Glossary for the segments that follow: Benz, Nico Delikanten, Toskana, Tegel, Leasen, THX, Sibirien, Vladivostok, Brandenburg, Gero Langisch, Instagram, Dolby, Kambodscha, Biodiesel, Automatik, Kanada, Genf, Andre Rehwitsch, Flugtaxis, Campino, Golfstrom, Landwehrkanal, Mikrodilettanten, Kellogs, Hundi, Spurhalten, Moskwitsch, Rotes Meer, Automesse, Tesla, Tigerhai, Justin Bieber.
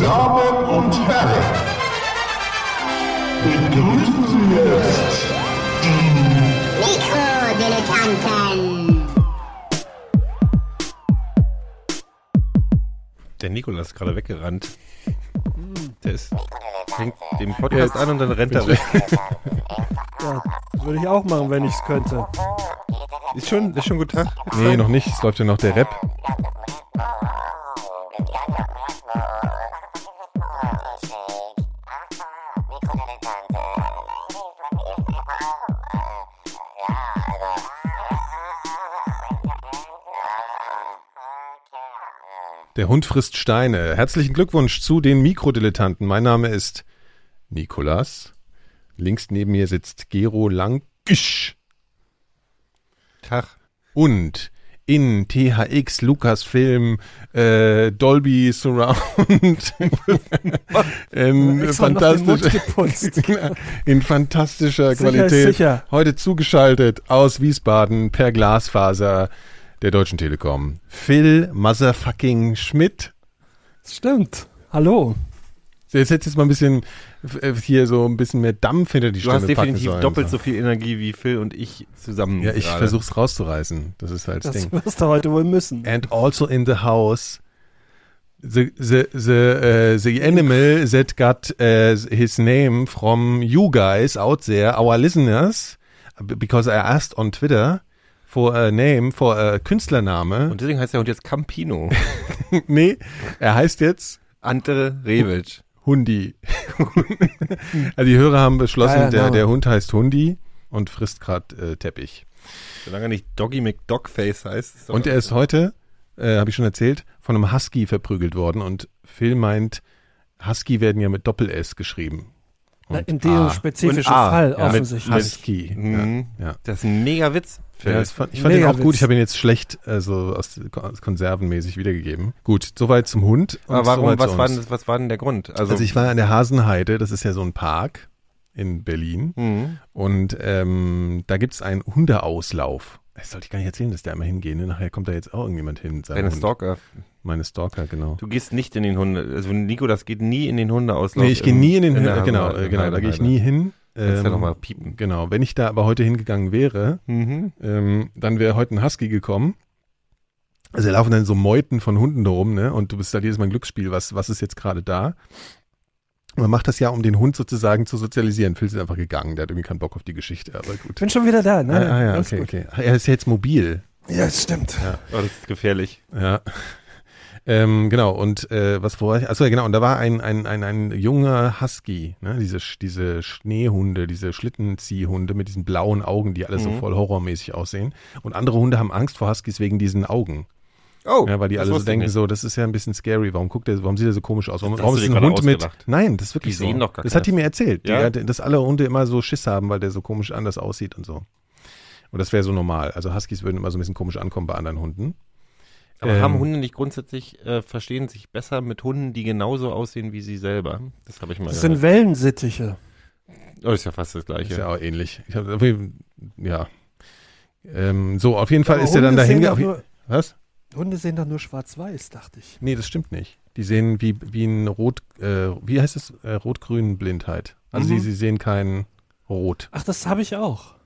Damen und Herren, begrüßen Sie jetzt die Nico Delikanten. Der Nikolaus ist gerade weggerannt. Der ist, fängt den Podcast an und dann rennt er weg. Ja, das würde ich auch machen, wenn ich es könnte. Ist schon gut Tag? Nee, noch nicht. Es läuft ja noch der Rap. Der Hund frisst Steine. Herzlichen Glückwunsch zu den Mikrodilettanten. Mein Name ist Nikolaus. Links neben mir sitzt Gero Langisch. Tag. Und in THX, Lucasfilm, Dolby Surround, in fantastischer Qualität. Heute zugeschaltet aus Wiesbaden per Glasfaser der Deutschen Telekom. Phil Motherfucking Schmidt. Stimmt. Hallo. Jetzt hättest du mal ein bisschen hier so ein bisschen mehr Dampf hinter die Stimme packen sollen. Du hast definitiv doppelt so viel Energie wie Phil und ich zusammen. Ja, ich versuch's rauszureißen. Das ist halt das Ding. Das wirst du heute wohl müssen. And also in the house, the animal that got his name from you guys out there, our listeners, because I asked on Twitter for a name, for a Künstlername. Und deswegen heißt der Hund jetzt Campino. Nee, er heißt jetzt Andre Rehwitsch. Hundi. Also die Hörer haben beschlossen, ja, der Hund heißt Hundi und frisst gerade Teppich. Solange er nicht Doggy McDogface heißt. Und er ist heute, habe ich schon erzählt, von einem Husky verprügelt worden. Und Phil meint, Husky werden ja mit Doppel-S geschrieben. Und in dem spezifischen Fall offensichtlich. Husky. Mhm. Ja. Das ist ein Megawitz. Ja, ich fand ihn auch gut. Ich habe ihn jetzt schlecht aus konservenmäßig wiedergegeben. Gut, soweit zum Hund. Aber warum, was war denn der Grund? Also ich war an der Hasenheide, das ist ja so ein Park in Berlin. Mhm. Und da gibt es einen Hundeauslauf. Das sollte ich gar nicht erzählen, dass der einmal hingehen. Ne? Nachher kommt da jetzt auch irgendjemand hin. Deine Stalker. Meine Stalker, genau. Du gehst nicht in den Hunde. Also Nico, das geht nie in den Hundeauslauf. Nee, ich gehe nie in den Hunde. Genau, da gehe ich nie hin. Kannst ja nochmal piepen. Genau, wenn ich da aber heute hingegangen wäre, dann wäre heute ein Husky gekommen. Also da laufen dann so Meuten von Hunden da rum, ne? Und du bist da jedes Mal ein Glücksspiel, was ist jetzt gerade da? Man macht das ja, um den Hund sozusagen zu sozialisieren. Phil ist einfach gegangen, der hat irgendwie keinen Bock auf die Geschichte, aber gut. Bin schon wieder da, ne? Ja, okay. Er ist ja jetzt mobil. Ja, das stimmt. Ja. Oh, das ist gefährlich. Ja. Genau, und was war ich? Achso, ja, genau, und da war ein junger Husky, ne? Diese Schneehunde, diese Schlittenziehhunde mit diesen blauen Augen, die alle so voll horrormäßig aussehen. Und andere Hunde haben Angst vor Huskies wegen diesen Augen. Oh, ja, weil die alle so denken, so, das ist ja ein bisschen scary, warum sieht er so komisch aus? Warum ist ein Hund ausgedacht? Mit. Nein, das ist wirklich so. Die sehen doch gar keine. Das hat die mir erzählt, ja? Dass alle Hunde immer so Schiss haben, weil der so komisch anders aussieht und so. Und das wäre so normal. Also Huskies würden immer so ein bisschen komisch ankommen bei anderen Hunden. Aber haben Hunde nicht grundsätzlich, verstehen sich besser mit Hunden, die genauso aussehen wie sie selber? Das habe ich mal gehört. Das sind Wellensittiche. Oh, das ist ja fast das Gleiche. Ist ja auch ähnlich. Auf jeden Fall aber ist Hunde er dann dahin gegangen. Was? Hunde sehen doch nur schwarz-weiß, dachte ich. Nee, das stimmt nicht. Die sehen wie ein Rot, wie heißt es? Rot-grün Blindheit. Also sie sehen kein Rot. Ach, das habe ich auch.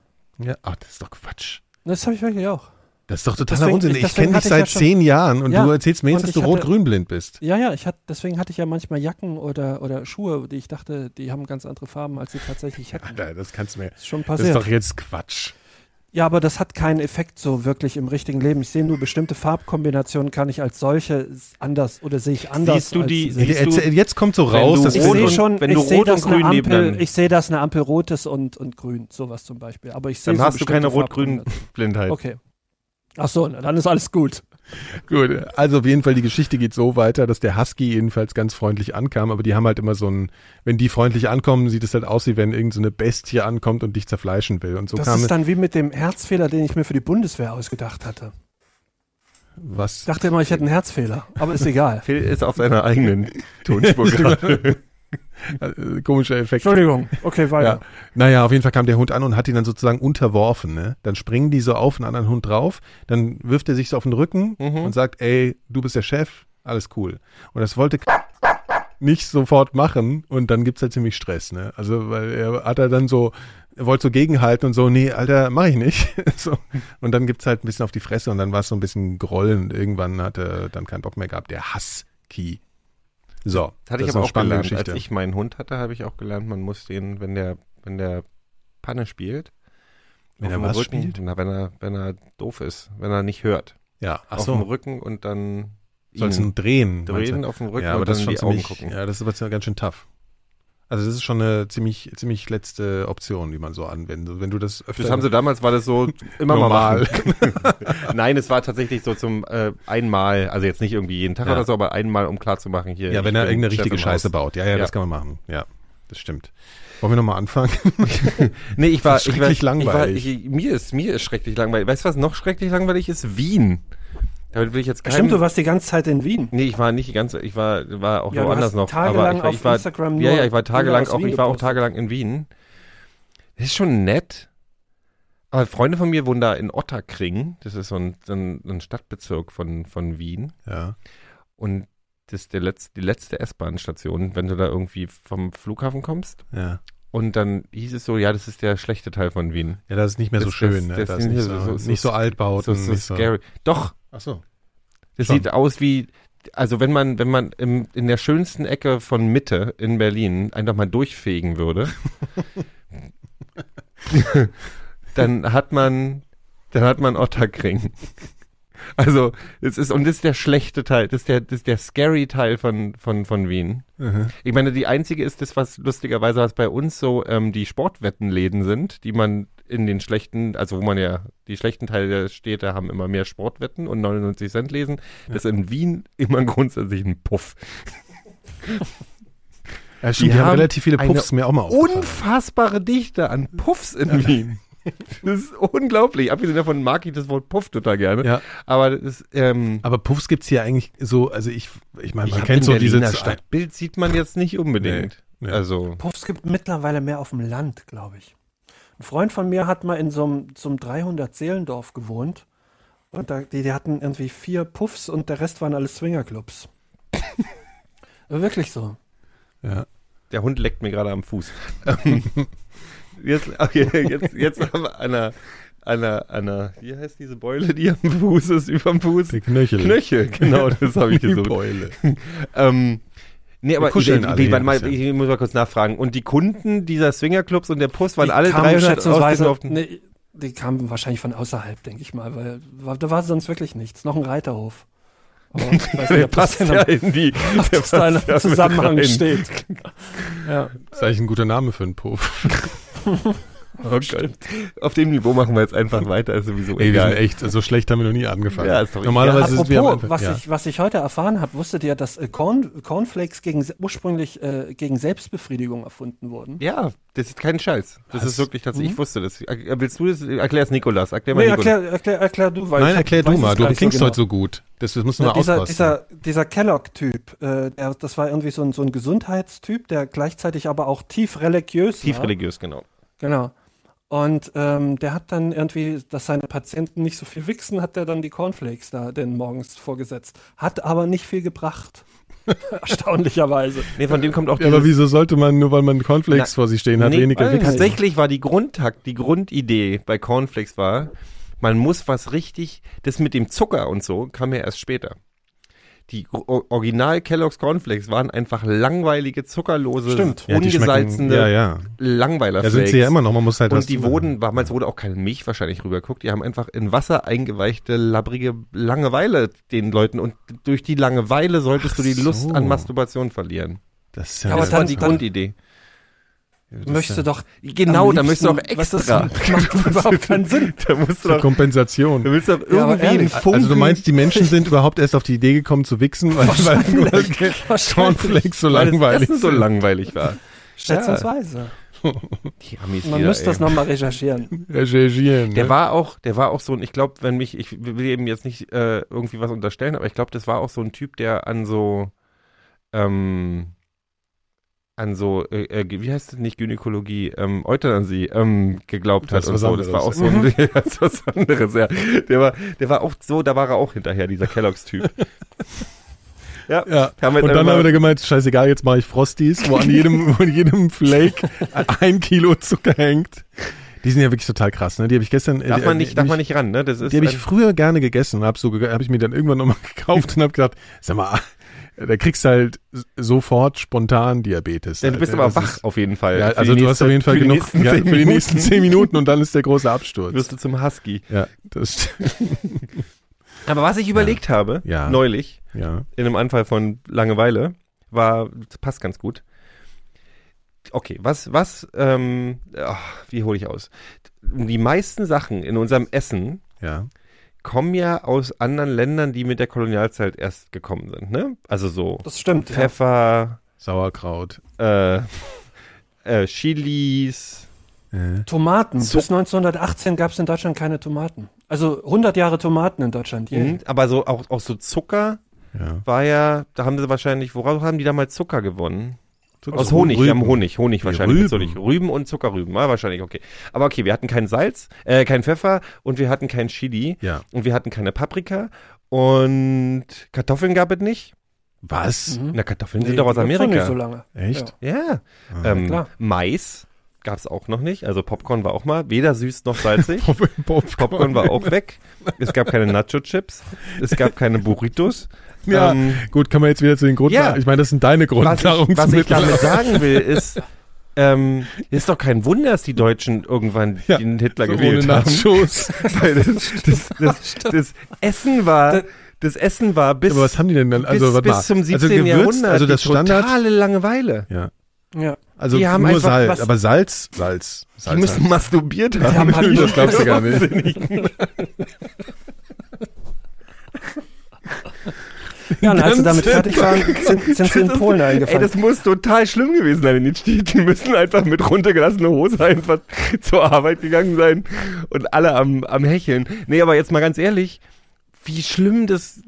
Ja, das ist doch Quatsch. Das habe ich wirklich auch. Das ist doch totaler Unsinn. Ich kenne dich seit 10 Jahren und du erzählst mir jetzt, dass du rot-grün-blind bist. Ja, ja. Deswegen hatte ich ja manchmal Jacken oder Schuhe, die ich dachte, die haben ganz andere Farben, als sie tatsächlich hätten. Alter, das kannst du mir. Ist schon passiert. Das ist doch jetzt Quatsch. Ja, aber das hat keinen Effekt so wirklich im richtigen Leben. Ich sehe nur bestimmte Farbkombinationen, kann ich als solche anders oder sehe ich anders. Siehst du die? Jetzt kommt so raus, dass ich sehe, dass eine Ampel rot ist und grün, sowas zum Beispiel. Aber ich sehe dann hast du keine Rot-Grün-Blindheit. Okay. Ach so, dann ist alles gut. Gut, also auf jeden Fall, die Geschichte geht so weiter, dass der Husky jedenfalls ganz freundlich ankam, aber die haben halt immer so ein, wenn die freundlich ankommen, sieht es halt aus, wie wenn irgend so eine Bestie ankommt und dich zerfleischen will. Und so das ist dann wie mit dem Herzfehler, den ich mir für die Bundeswehr ausgedacht hatte. Was? Ich dachte immer, ich hätte einen Herzfehler, aber ist egal. Phil ist auf seiner eigenen Tonspur gerade. Komischer Effekt. Entschuldigung, okay, weiter. Ja. Naja, auf jeden Fall kam der Hund an und hat ihn dann sozusagen unterworfen. Ne? Dann springen die so auf einen anderen Hund drauf, dann wirft er sich so auf den Rücken und sagt, ey, du bist der Chef, alles cool. Und das wollte nicht sofort machen und dann gibt's da ziemlich Stress, ne? Also, weil er wollte so gegenhalten und so, nee, Alter, mach ich nicht. So. Und dann gibt's halt ein bisschen auf die Fresse und dann war es so ein bisschen Groll und irgendwann hat er dann keinen Bock mehr gehabt, der Husky. So. Das hatte ich aber auch gelernt. Geschichte. Als ich meinen Hund hatte, habe ich auch gelernt, man muss den, wenn der Panne spielt, wenn er was Rücken, spielt? Na, wenn er doof ist, wenn er nicht hört. Ja, ach so. Auf dem Rücken und dann sollst du drehen. Drehen auf dem Rücken, ja, aber und das dann ist schon die ziemlich, Augen gucken. Ja, das ist aber ganz schön tough. Also das ist schon eine ziemlich letzte Option, die man so anwendet. Wenn du das öfter... Das haben sie damals, war das so immer normal. Nein, es war tatsächlich so zum einmal, also jetzt nicht irgendwie jeden Tag oder so, aber einmal, um klarzumachen hier. Ja, wenn er irgendeine richtige Scheiße baut. Ja, das kann man machen. Ja, das stimmt. Wollen wir nochmal anfangen? Nee, ich war schrecklich langweilig. Mir ist schrecklich langweilig. Weißt du, was noch schrecklich langweilig ist? Wien. Damit will ich jetzt stimmt, du warst die ganze Zeit in Wien. Nee, ich war nicht die ganze Zeit, ich war auch woanders noch. Ich war tagelang in Wien. Das ist schon nett. Aber Freunde von mir wohnen da in Otakring. Das ist so ein Stadtbezirk von Wien. Ja. Und das ist die letzte S-Bahn-Station, wenn du da irgendwie vom Flughafen kommst. Ja. Und dann hieß es so, ja, das ist der schlechte Teil von Wien. Ja, das ist nicht mehr so schön. Das ist nicht so altbauten. Das ist so scary. Doch. Ach so. Das sieht aus wie, also wenn man in der schönsten Ecke von Mitte in Berlin einfach mal durchfegen würde, dann hat man Otakring. Also, das ist der schlechte Teil, das ist der scary Teil von Wien. Mhm. Ich meine, die einzige ist das, was lustigerweise bei uns so die Sportwettenläden sind, die man in den schlechten, also wo man ja die schlechten Teile der Städte haben immer mehr Sportwetten und 99 Cent lesen. Das ist in Wien immer grundsätzlich ein Puff. Ja, stimmt, die haben relativ viele Puffs mir auch mal aufgefallen. Unfassbare Dichte an Puffs in Wien. Das ist unglaublich. Abgesehen davon mag ich das Wort Puff total gerne. Ja. Aber Puffs gibt's hier eigentlich so, also ich meine, man kennt so dieses Stadtbild, sieht man jetzt nicht unbedingt. Nee. Also. Puffs gibt mittlerweile mehr auf dem Land, glaube ich. Ein Freund von mir hat mal in so einem 300-Seelendorf gewohnt und die hatten irgendwie 4 Puffs und der Rest waren alles Swingerclubs. Wirklich so. Ja. Der Hund leckt mir gerade am Fuß. Jetzt haben wir einer, wie heißt diese Beule, die am Fuß ist, überm Fuß? Die Knöchel, genau, das habe ich gesucht. Die Beule. Nee, aber ich muss mal kurz nachfragen. Und die Kunden dieser Swingerclubs und der Puss waren alle 300 ausgelauften? Nee, die kamen wahrscheinlich von außerhalb, denke ich mal, weil da war sonst wirklich nichts. Noch ein Reiterhof. Aber ich weiß nicht, ob das ja in einem Zusammenhang steht. Ja. Das ist eigentlich ein guter Name für einen Puff. Oh Gott. Auf dem Niveau machen wir jetzt einfach weiter, ist sowieso egal. Ey, echt, so schlecht haben wir noch nie angefangen. Ja, ist doch normalerweise ist wir einfach, was ich heute erfahren habe, wusstet ihr, dass Cornflakes ursprünglich gegen Selbstbefriedigung erfunden wurden? Ja, das ist kein Scheiß. Das ist wirklich tatsächlich, ich wusste das. Willst du das? Erklär's Nikolas. Erklär du. Erklär du mal. Du klingst heute so gut. Das musst du mal auskosten. Dieser Kellogg-Typ, das war irgendwie so ein Gesundheitstyp, der gleichzeitig aber auch tief religiös war. Tief religiös, genau. Genau. Und der hat dann irgendwie, dass seine Patienten nicht so viel wichsen, hat er dann die Cornflakes da denn morgens vorgesetzt. Hat aber nicht viel gebracht. Erstaunlicherweise. Nee, von dem kommt auch aber wieso sollte man, nur weil man Cornflakes vor sich stehen hat, weniger wichsen? Tatsächlich war die Grundidee bei Cornflakes war, man muss was richtig, das mit dem Zucker und so kam ja erst später. Die Original Kellogg's Cornflakes waren einfach langweilige, zuckerlose, ungesalzene Langweiler-Flakes. Da sind sie ja immer noch, man muss halt und was die wurden, damals wurde auch keine Milch wahrscheinlich rübergeguckt, die haben einfach in Wasser eingeweichte, labbrige Langeweile den Leuten und durch die Langeweile solltest du die Lust an Masturbation verlieren. Das ist ja das war die Grundidee. Möchte doch genau, da möchtest du auch extra. Das macht überhaupt keinen Sinn. Da musst du doch Kompensation. Da willst du doch irgendwie einen Funken. Also du meinst, die Menschen sind überhaupt erst auf die Idee gekommen zu wichsen, weil Cornflakes so langweilig war. Schätzungsweise. Die Amis man müsste das nochmal recherchieren. Der war auch so ein, ich glaube, ich will eben jetzt nicht irgendwie was unterstellen, aber ich glaube, das war auch so ein Typ, der an so, wie heißt das nicht, Gynäkologie, Euthanasie geglaubt hat und so. Das war auch so ein, das ist was anderes, ja. Der war auch so, da war er auch hinterher, dieser Kellogg's-Typ. Ja. Und dann haben wir gemeint, scheißegal, jetzt mache ich Frosties, wo an jedem Flake 1 Kilo Zucker hängt. Die sind ja wirklich total krass, ne? Die habe ich gestern... Darf man nicht ran, ne? Das ist die habe ich früher gerne gegessen, habe ich mir dann irgendwann nochmal gekauft und habe gedacht, sag mal... Da kriegst du halt sofort spontan Diabetes. Ja, du bist aber wach auf jeden Fall. Ja, also du hast auf jeden Fall genug für die nächsten 10 Minuten und dann ist der große Absturz. Wirst du zum Husky. Ja, das stimmt. Aber was ich überlegt habe, neulich, in einem Anfall von Langeweile, war, das passt ganz gut. Okay, wie hole ich aus? Die meisten Sachen in unserem Essen... kommen ja aus anderen Ländern, die mit der Kolonialzeit erst gekommen sind, ne? Also so. Das stimmt. Pfeffer. Ja. Sauerkraut. Chilis. Tomaten. Bis 1918 gab es in Deutschland keine Tomaten. Also 100 Jahre Tomaten in Deutschland. Aber so auch so Zucker war ja, da haben sie wahrscheinlich, woraus haben die damals Zucker gewonnen? Aus Honig, Rüben. Wir haben Honig die wahrscheinlich. Rüben und Zuckerrüben, wahrscheinlich, okay. Aber okay, wir hatten kein Salz, kein Pfeffer und wir hatten kein Chili und wir hatten keine Paprika und Kartoffeln gab es nicht. Was? Na, Kartoffeln sind doch aus Amerika. Nicht so lange. Echt? Ja. Klar. Mais gab es auch noch nicht, also Popcorn war auch mal, weder süß noch salzig. Popcorn war auch weg. Es gab keine Nacho-Chips, es gab keine Burritos. Ja, gut, kann man jetzt wieder zu den Grundlagen. Ja, ich meine, das sind deine Grundnahrungsmittel. Was ich damit sagen will, ist, ist doch kein Wunder, dass die Deutschen irgendwann den Hitler gewählt haben. Nachos. Weil das Essen war bis. Aber was haben die denn dann? Also, bis zum 17. Jahrhundert. Also das Standard. Totale Langeweile. Ja. Also die haben nur Salz, aber Salz. Die müssen masturbiert haben. Das glaubst du gar nicht. Ja, und als sie damit fertig waren, sind sie in Polen eingefallen. Ey, das muss total schlimm gewesen sein in den Städten. Die müssen einfach mit runtergelassener Hose einfach zur Arbeit gegangen sein und alle am Hecheln. Nee, aber jetzt mal ganz ehrlich, wie schlimm das,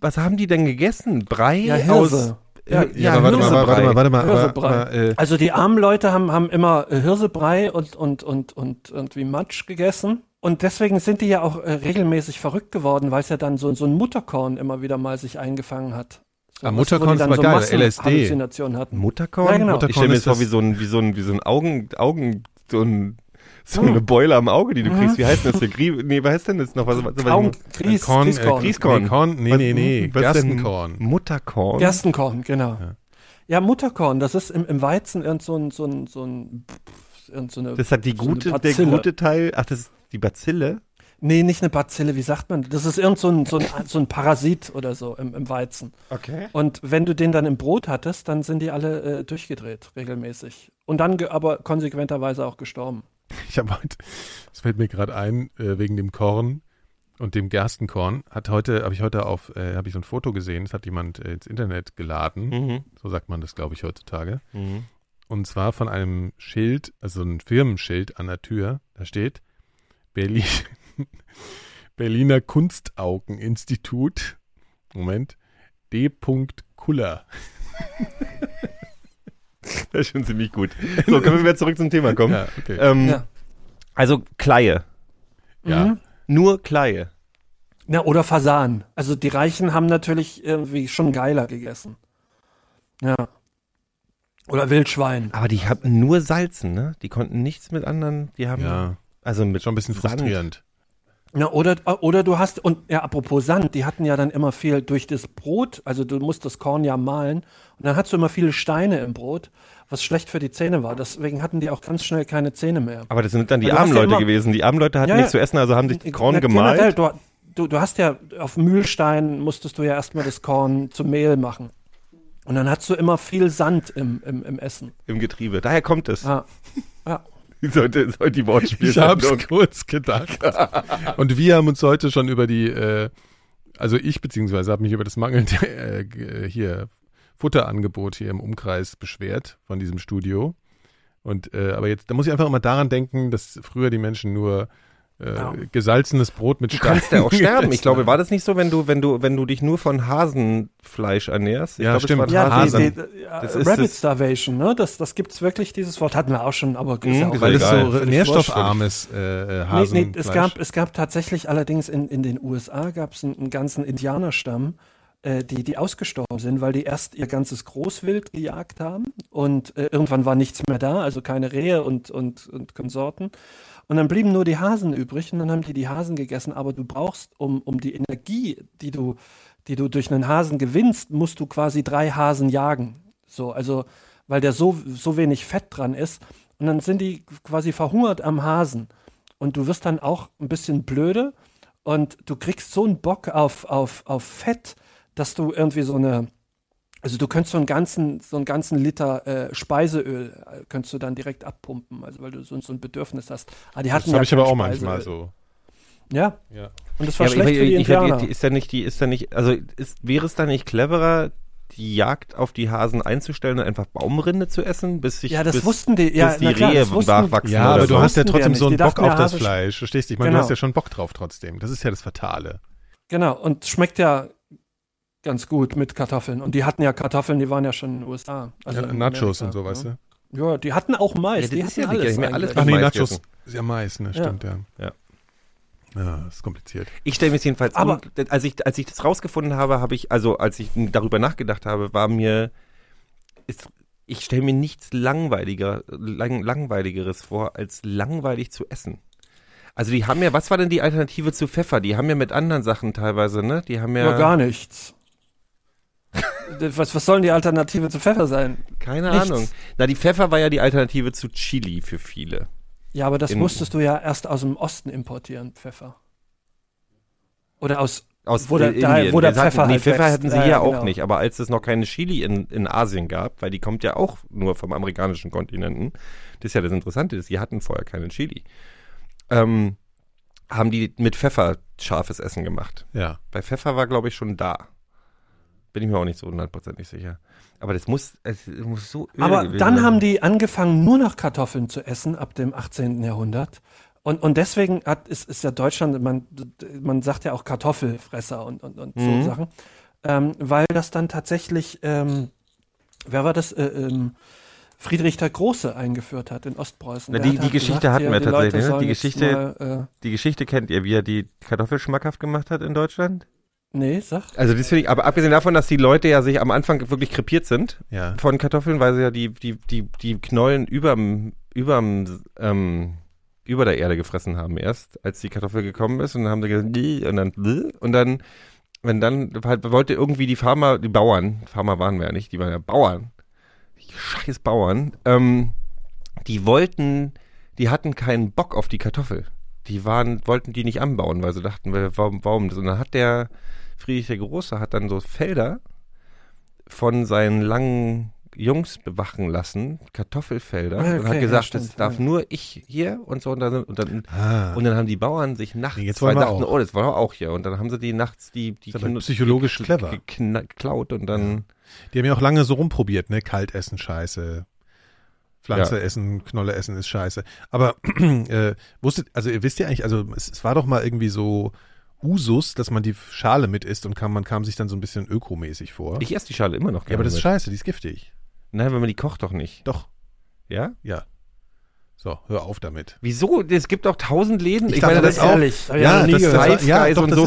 was haben die denn gegessen? Brei aus... Warte mal. Also die armen Leute haben immer Hirsebrei und wie Matsch gegessen. Und deswegen sind die ja auch regelmäßig verrückt geworden, weil es ja dann so ein Mutterkorn immer wieder mal sich eingefangen hat. So Mutterkorn ist mal so geil, LSD. Mutterkorn? Ja, genau. Mutterkorn, ich stelle mir jetzt vor, wie so ein Augen, so eine Beule am Auge, die du kriegst. Wie heißt denn das hier? Was heißt denn das noch? Grießkorn. Nee. Gerstenkorn. Mutterkorn. Gerstenkorn, genau. Ja, Mutterkorn, das ist im Weizen irgend so ein das hat der gute Teil, das ist die Bazille? Nee, nicht eine Bazille, wie sagt man? Das ist irgend so ein Parasit oder so im Weizen. Okay. Und wenn du den dann im Brot hattest, dann sind die alle durchgedreht, regelmäßig. Und dann aber konsequenterweise auch gestorben. Ich habe heute, das fällt mir gerade ein, wegen dem Korn und dem Gerstenkorn, habe ich so ein Foto gesehen, das hat jemand ins Internet geladen, so sagt man das, glaube ich, heutzutage. Und zwar von einem Schild, also ein Firmenschild an der Tür, da steht Berliner Kunstaugeninstitut, Moment, D. Kuller. Das ist schon ziemlich gut. So, können wir wieder zurück zum Thema kommen. Ja, okay. Also Kleie. Ja. Nur Kleie. Na, oder Fasan. Also die Reichen haben natürlich irgendwie schon geiler gegessen. Ja. Oder Wildschwein. Aber die haben nur Salzen, ne? Die konnten nichts mit anderen, die haben... Ja. Also mit schon ein bisschen frustrierend. Na, oder du hast, und ja, apropos Sand, die hatten ja dann immer viel durch das Brot, also du musst das Korn ja mahlen, und dann hattest du immer viele Steine im Brot, was schlecht für die Zähne war. Deswegen hatten die auch ganz schnell keine Zähne mehr. Aber das sind dann die armen Leute gewesen. Die armen Leute hatten nichts zu essen, also haben sich Korn gemahlen. Generell, du hast ja auf Mühlstein musstest du ja erstmal das Korn zu Mehl machen. Und dann hattest du immer viel Sand im Essen. Im Getriebe, daher kommt es. Ja. Sollte die Wortspiele. Ich hab's kurz gedacht. Und wir haben uns heute schon über die, also ich beziehungsweise habe mich über das mangelnde Futterangebot hier im Umkreis beschwert von diesem Studio. Und aber jetzt, da muss ich einfach immer daran denken, dass früher die Menschen nur gesalzenes Brot mit Steinen. Du kannst ja auch sterben. Ich glaube, war das nicht so, wenn du dich nur von Hasenfleisch ernährst? Stimmt. Ja, Rabbit Starvation, ne? Das gibt's wirklich, dieses Wort hatten wir auch schon, aber weil es so nährstoffarmes Hasenfleisch. Nee, es gab tatsächlich allerdings in den USA gab's einen ganzen Indianerstamm, die ausgestorben sind, weil die erst ihr ganzes Großwild gejagt haben und irgendwann war nichts mehr da, also keine Rehe und Konsorten. Und dann blieben nur die Hasen übrig und dann haben die Hasen gegessen. Aber du brauchst, um die Energie, die du durch einen Hasen gewinnst, musst du quasi 3 Hasen jagen. So, also, weil der so wenig Fett dran ist. Und dann sind die quasi verhungert am Hasen. Und du wirst dann auch ein bisschen blöde und du kriegst so einen Bock auf Fett, dass du irgendwie du könntest so einen ganzen Liter Speiseöl könntest du dann direkt abpumpen, also weil du so ein Bedürfnis hast. Das habe ich aber auch manchmal so. Ja. Und das war schlecht für die Indianer. Wäre es dann nicht cleverer, die Jagd auf die Hasen einzustellen und einfach Baumrinde zu essen, bis die Rehe nachwachsen? Ja, aber du hast ja trotzdem so einen Bock auf das Fleisch, verstehst du? Ich meine, du hast ja schon Bock drauf trotzdem. Das ist ja das Fatale. Genau, und schmeckt ja ganz gut mit Kartoffeln. Und die hatten ja Kartoffeln, die waren ja schon in den USA. Also ja, Nachos und so, weißt du? Ja, die hatten auch Mais. Ja, die hatten alles. Ach nee, Nachos ist ja Mais, ne? Stimmt, ja. Ja, das ist kompliziert. Ich stelle mir es jedenfalls als ich das rausgefunden habe, als ich darüber nachgedacht habe, ich stelle mir nichts Langweiligeres vor, als langweilig zu essen. Also die haben ja, was war denn die Alternative zu Pfeffer? Die haben ja mit anderen Sachen teilweise, ne? Die haben ja gar nichts. Was soll denn die Alternative zu Pfeffer sein? Keine Ahnung. Na, die Pfeffer war ja die Alternative zu Chili für viele. Ja, aber das musstest du ja erst aus dem Osten importieren, Pfeffer. Oder aus Indien, wo der Pfeffer halt Pfeffer hatten sie hier auch nicht, aber als es noch keine Chili in Asien gab, weil die kommt ja auch nur vom amerikanischen Kontinenten, das ist ja das Interessante, die hatten vorher keinen Chili, haben die mit Pfeffer scharfes Essen gemacht. Ja. Bei Pfeffer war, glaube ich, schon da. Bin ich mir auch nicht so 100%ig sicher. Aber das muss so ölig Aber gewesen dann sein. Haben die angefangen, nur noch Kartoffeln zu essen ab dem 18. Jahrhundert. Und deswegen ist ja Deutschland, man sagt ja auch Kartoffelfresser und so Sachen. Weil das dann tatsächlich, wer war das? Friedrich der Große eingeführt hat in Ostpreußen. Na, die Geschichte hatten wir tatsächlich. Ne? Die Geschichte kennt ihr, wie er die Kartoffel schmackhaft gemacht hat in Deutschland? Nee, sag. Also das finde ich, aber abgesehen davon, dass die Leute ja sich am Anfang wirklich krepiert sind von Kartoffeln, weil sie ja die Knollen über der Erde gefressen haben erst, als die Kartoffel gekommen ist und dann haben sie gesagt, wollte irgendwie die Bauern waren wir ja nicht, die waren ja Bauern, die scheiß Bauern, die hatten keinen Bock auf die Kartoffel. Wollten die nicht anbauen, weil sie dachten, warum das? Und dann hat der Friedrich der Große dann so Felder von seinen langen Jungs bewachen lassen, Kartoffelfelder, und hat gesagt, darf nur ich hier und so. Und dann haben die Bauern sich nachts, weil dachten, das war doch auch hier. Und dann haben sie die nachts psychologisch clever geklaut und dann... Ja. Die haben ja auch lange so rumprobiert, ne? Kaltessen, Scheiße. Pflanze essen, Knolle essen ist scheiße. Aber ihr wisst ja eigentlich, es war doch mal irgendwie so Usus, dass man die Schale mit isst und man kam sich dann so ein bisschen ökomäßig vor. Ich esse die Schale immer noch gerne. Ja, aber das ist scheiße, die ist giftig. Nein, weil man die kocht doch nicht. Doch. Ja? Ja. So, hör auf damit. Wieso? Es gibt auch 1000 Läden. Ich meine, das ist ehrlich. Das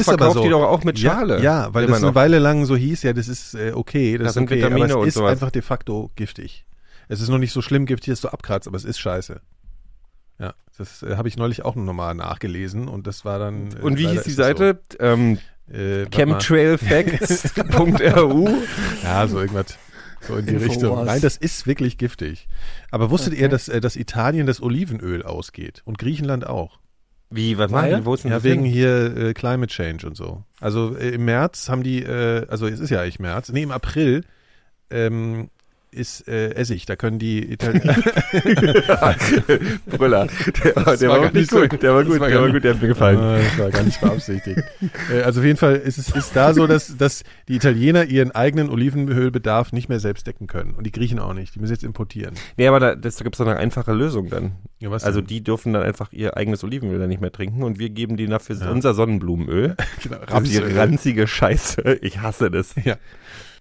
verkauft so. Die doch auch mit Schale. Ja, weil das eine Weile lang so hieß, ja, das ist okay, das ist okay, Vitamine aber es ist sowas. Einfach de facto giftig. Es ist noch nicht so schlimm, giftig, dass du abkratzt, aber es ist scheiße. Ja, das habe ich neulich auch nochmal nachgelesen und das war dann... und wie hieß die Seite? So, chemtrailfacts.ru Ja, so irgendwas. So in die Richtung. Nein, das ist wirklich giftig. Aber wusstet ihr, dass Italien das Olivenöl ausgeht und Griechenland auch? Wie, was meinen? Ja, wegen hier Climate Change und so. Also im März haben die, es ist ja eigentlich März, nee, im April, ist Essig, da können die Italiener... Brüller, der war gut, der hat mir gefallen. Das war gar nicht beabsichtigt. Also auf jeden Fall ist es da so, dass die Italiener ihren eigenen Olivenölbedarf nicht mehr selbst decken können und die Griechen auch nicht, die müssen jetzt importieren. Nee, aber da gibt es doch eine einfache Lösung dann. Ja, also die dürfen dann einfach ihr eigenes Olivenöl dann nicht mehr trinken und wir geben denen dafür unser Sonnenblumenöl. Genau, Rapsöl. Die ranzige Scheiße, ich hasse das. Ja.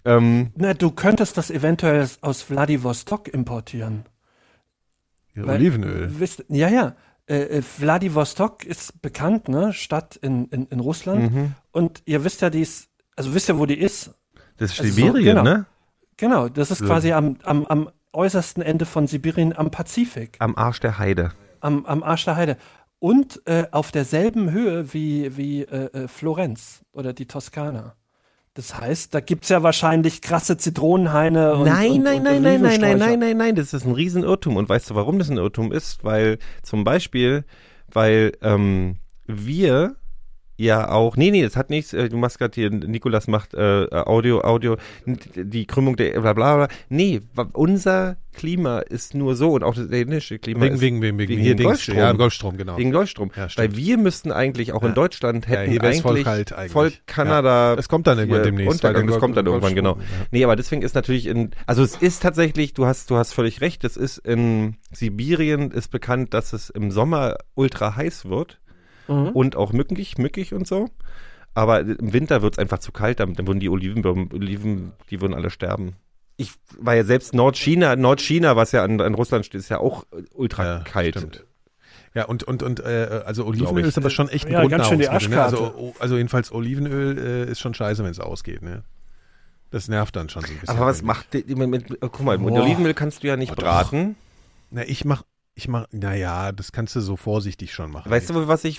Du könntest das eventuell aus Vladivostok importieren. Ja, weil, Olivenöl. Vladivostok ist bekannt, ne? Stadt in Russland. Und ihr wisst ja, wisst ihr, wo die ist? Das ist also Sibirien, so, genau, ne? Genau, das ist so quasi am äußersten Ende von Sibirien am Pazifik. Am Arsch der Heide. Am Arsch der Heide. Und auf derselben Höhe wie Florenz oder die Toskana. Das heißt, da gibt es ja wahrscheinlich krasse Zitronenhaine und Nein, das ist ein Riesenirrtum. Und weißt du, warum das ein Irrtum ist? Weil zum Beispiel, wir ja auch, nee, das hat nichts, du machst gerade hier, Nikolaus macht Audio, die Krümmung der blablabla. Nee, unser Klima ist nur so und auch das dänische Klima ist wegen Golfstrom. Ja, Golfstrom, genau. Wegen Golfstrom. Ja, weil wir müssten eigentlich auch in Deutschland hätten hier eigentlich voll kalt eigentlich. Voll Kanada. Ja. Es kommt dann irgendwann demnächst. Es kommt dann irgendwann, genau. Ja. Nee, aber deswegen ist natürlich es ist tatsächlich, du hast völlig recht, es ist in Sibirien ist bekannt, dass es im Sommer ultra heiß wird. Mhm. Und auch mückig und so. Aber im Winter wird es einfach zu kalt, dann würden die Oliven, die würden alle sterben. Ich war ja selbst Nordchina, was ja an Russland steht, ist ja auch ultra kalt. Stimmt. Ja, und also Olivenöl ist aber schon echt ein Grundnahrungsmittel. Ja, ganz schön die Aschkarte. Ne? Also jedenfalls Olivenöl ist schon scheiße, wenn es ausgeht, ne? Das nervt dann schon so ein bisschen. Aber was macht guck mal, mit Olivenöl kannst du ja nicht braten. Na, naja, das kannst du so vorsichtig schon machen. Weißt du, was ich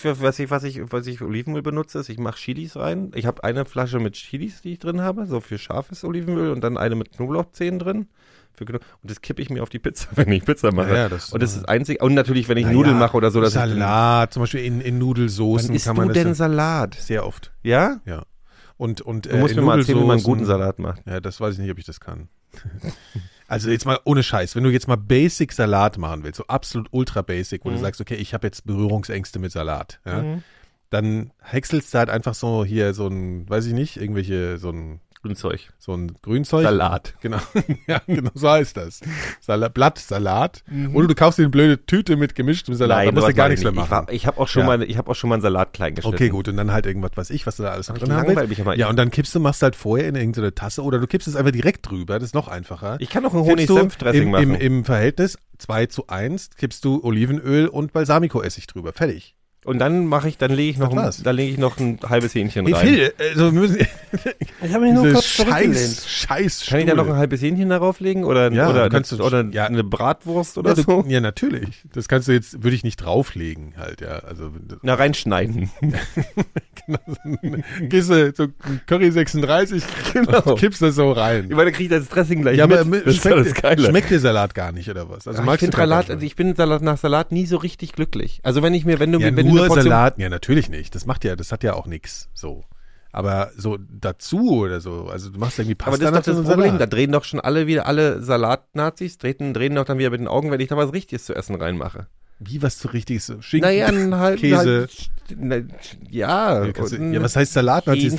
Olivenöl benutze? Ich mache Chilis rein. Ich habe eine Flasche mit Chilis, die ich drin habe, so für scharfes Olivenöl und dann eine mit Knoblauchzehen drin. Und das kippe ich mir auf die Pizza, wenn ich Pizza mache. Ja, das ist einzig. Und natürlich, wenn ich Nudeln mache oder so. Salat, zum Beispiel in Nudelsoßen kann man das. Isst du denn Salat? Sehr oft. Ja? Ja. Und du musst mir mal erzählen, wie man einen guten Salat macht. Ja, das weiß ich nicht, ob ich das kann. Also jetzt mal ohne Scheiß, wenn du jetzt mal Basic-Salat machen willst, so absolut ultra-basic, wo du sagst, okay, ich habe jetzt Berührungsängste mit Salat, ja, dann häckselst du halt einfach so hier so ein, weiß ich nicht, Grünzeug. So ein Grünzeug. Salat. Genau, ja, genau so heißt das. Blattsalat. Oder du kaufst dir eine blöde Tüte mit gemischtem Salat, da musst du gar nichts mehr machen. Ich habe auch schon mal einen Salat klein geschnitten. Okay, gut, und dann halt irgendwas, weiß ich, was du da alles drin hast. Ja, und dann machst du halt vorher in irgendeine Tasse oder du kippst es einfach direkt drüber, das ist noch einfacher. Ich kann auch ein Honig-Senf-Dressing machen. Im Verhältnis 2:1 kippst du Olivenöl und Balsamico-Essig drüber, fertig. Und dann lege ich noch ein halbes Hähnchen rein. Phil, wir müssen. Ich habe mich nur kurz zurückgelehnt. Kann ich da noch ein halbes Hähnchen darauflegen oder eine Bratwurst oder so? Ja, natürlich. Das kannst du jetzt, würde ich nicht drauflegen halt, ja. Also reinschneiden. Gehst so Curry 36, genau, kippst das so rein. Ich meine, kriegst das Dressing gleich mit. Das schmeckt der Salat gar nicht oder was? Also ich bin nach Salat nie so richtig glücklich. Also nur Salat, ja, natürlich nicht. Das hat ja auch nichts, so. Aber so dazu oder so, also du machst irgendwie Pasta. Aber das ist doch das Problem, da drehen doch schon alle Salatnazis, drehen doch dann wieder mit den Augen, wenn ich da was Richtiges zu essen reinmache. Wie was zu Richtiges? Schinken, Käse. Was heißt Salatnazis?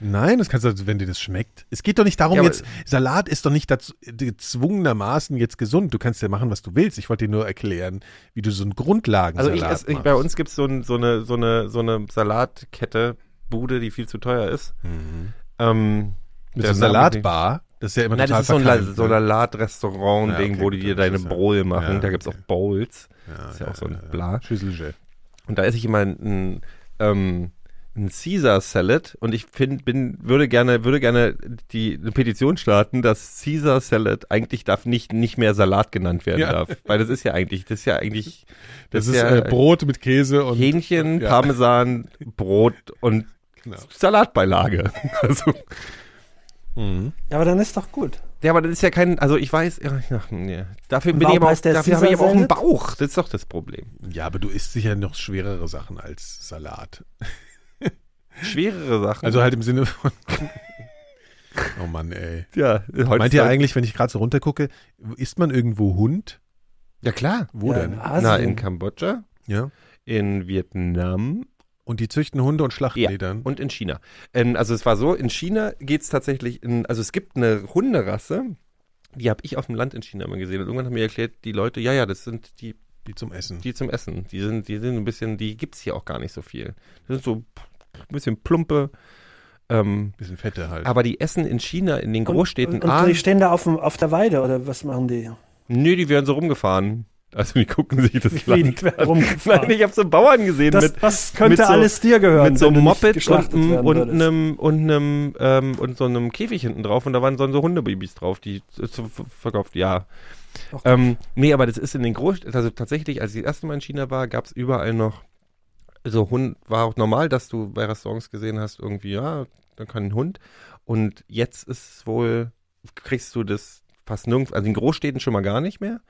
Nein, das kannst du, wenn dir das schmeckt. Es geht doch nicht darum, Salat ist doch nicht dazu, gezwungenermaßen jetzt gesund. Du kannst ja machen, was du willst. Ich wollte dir nur erklären, wie du so einen Grundlagensalat machst. Bei uns gibt es so eine Salatkette-Bude, die viel zu teuer ist. Mhm. Mit so einer Salatbar. Das ist ja immer total verkauft. Nein, das ist so ein Salatrestaurant-Ding, wo die dir deine Bowl machen. Ja, da gibt es auch Bowls. Ja, das ist ja auch so ein Bla. Schüsselche. Und da esse ich immer ein Caesar Salad und ich würde gerne eine Petition starten, dass Caesar Salad eigentlich nicht mehr Salat genannt werden darf, weil das ist ja eigentlich Brot mit Käse und Hähnchen, Parmesan, Brot und Salatbeilage. Also ja, aber dann ist doch gut. Ja, aber das ist ja kein, also ich weiß, dafür habe ich aber auch einen Bauch. Das ist doch das Problem. Ja, aber du isst sicher noch schwerere Sachen als Salat. Schwerere Sachen. Also halt im Sinne von. Oh Mann, ey. Ja, meint ihr eigentlich, wenn ich gerade so runtergucke, isst man irgendwo Hund? Ja, klar. Wo denn? In Asien. Na, in Kambodscha. Ja. In Vietnam. Und die züchten Hunde und schlachten die dann? Und in China. Also es war so, in China geht es tatsächlich, es gibt eine Hunderasse, die habe ich auf dem Land in China mal gesehen. Und irgendwann haben mir erklärt, die Leute, das sind die. Die zum Essen. Die sind ein bisschen, die gibt es hier auch gar nicht so viel. Das sind so ein bisschen plumpe. Bisschen fette halt. Aber die essen in China, in den Großstädten. Und die stehen da auf der Weide oder was machen die? Nö, die werden so rumgefahren. Also die gucken sich das Land an. Nein, ich habe so Bauern gesehen. Das könnte so, alles dir gehören. Mit so einem Moped und so einem Käfig hinten drauf. Und da waren so Hundebabys drauf, die verkauft, ja. Okay. Nee, aber das ist in den Großstädten, also tatsächlich, als ich das erste Mal in China war, gab es überall noch, also Hund war auch normal, dass du bei Restaurants gesehen hast, irgendwie, ja, dann kann ein Hund. Und jetzt ist wohl, kriegst du das fast nirgends, also in Großstädten schon mal gar nicht mehr,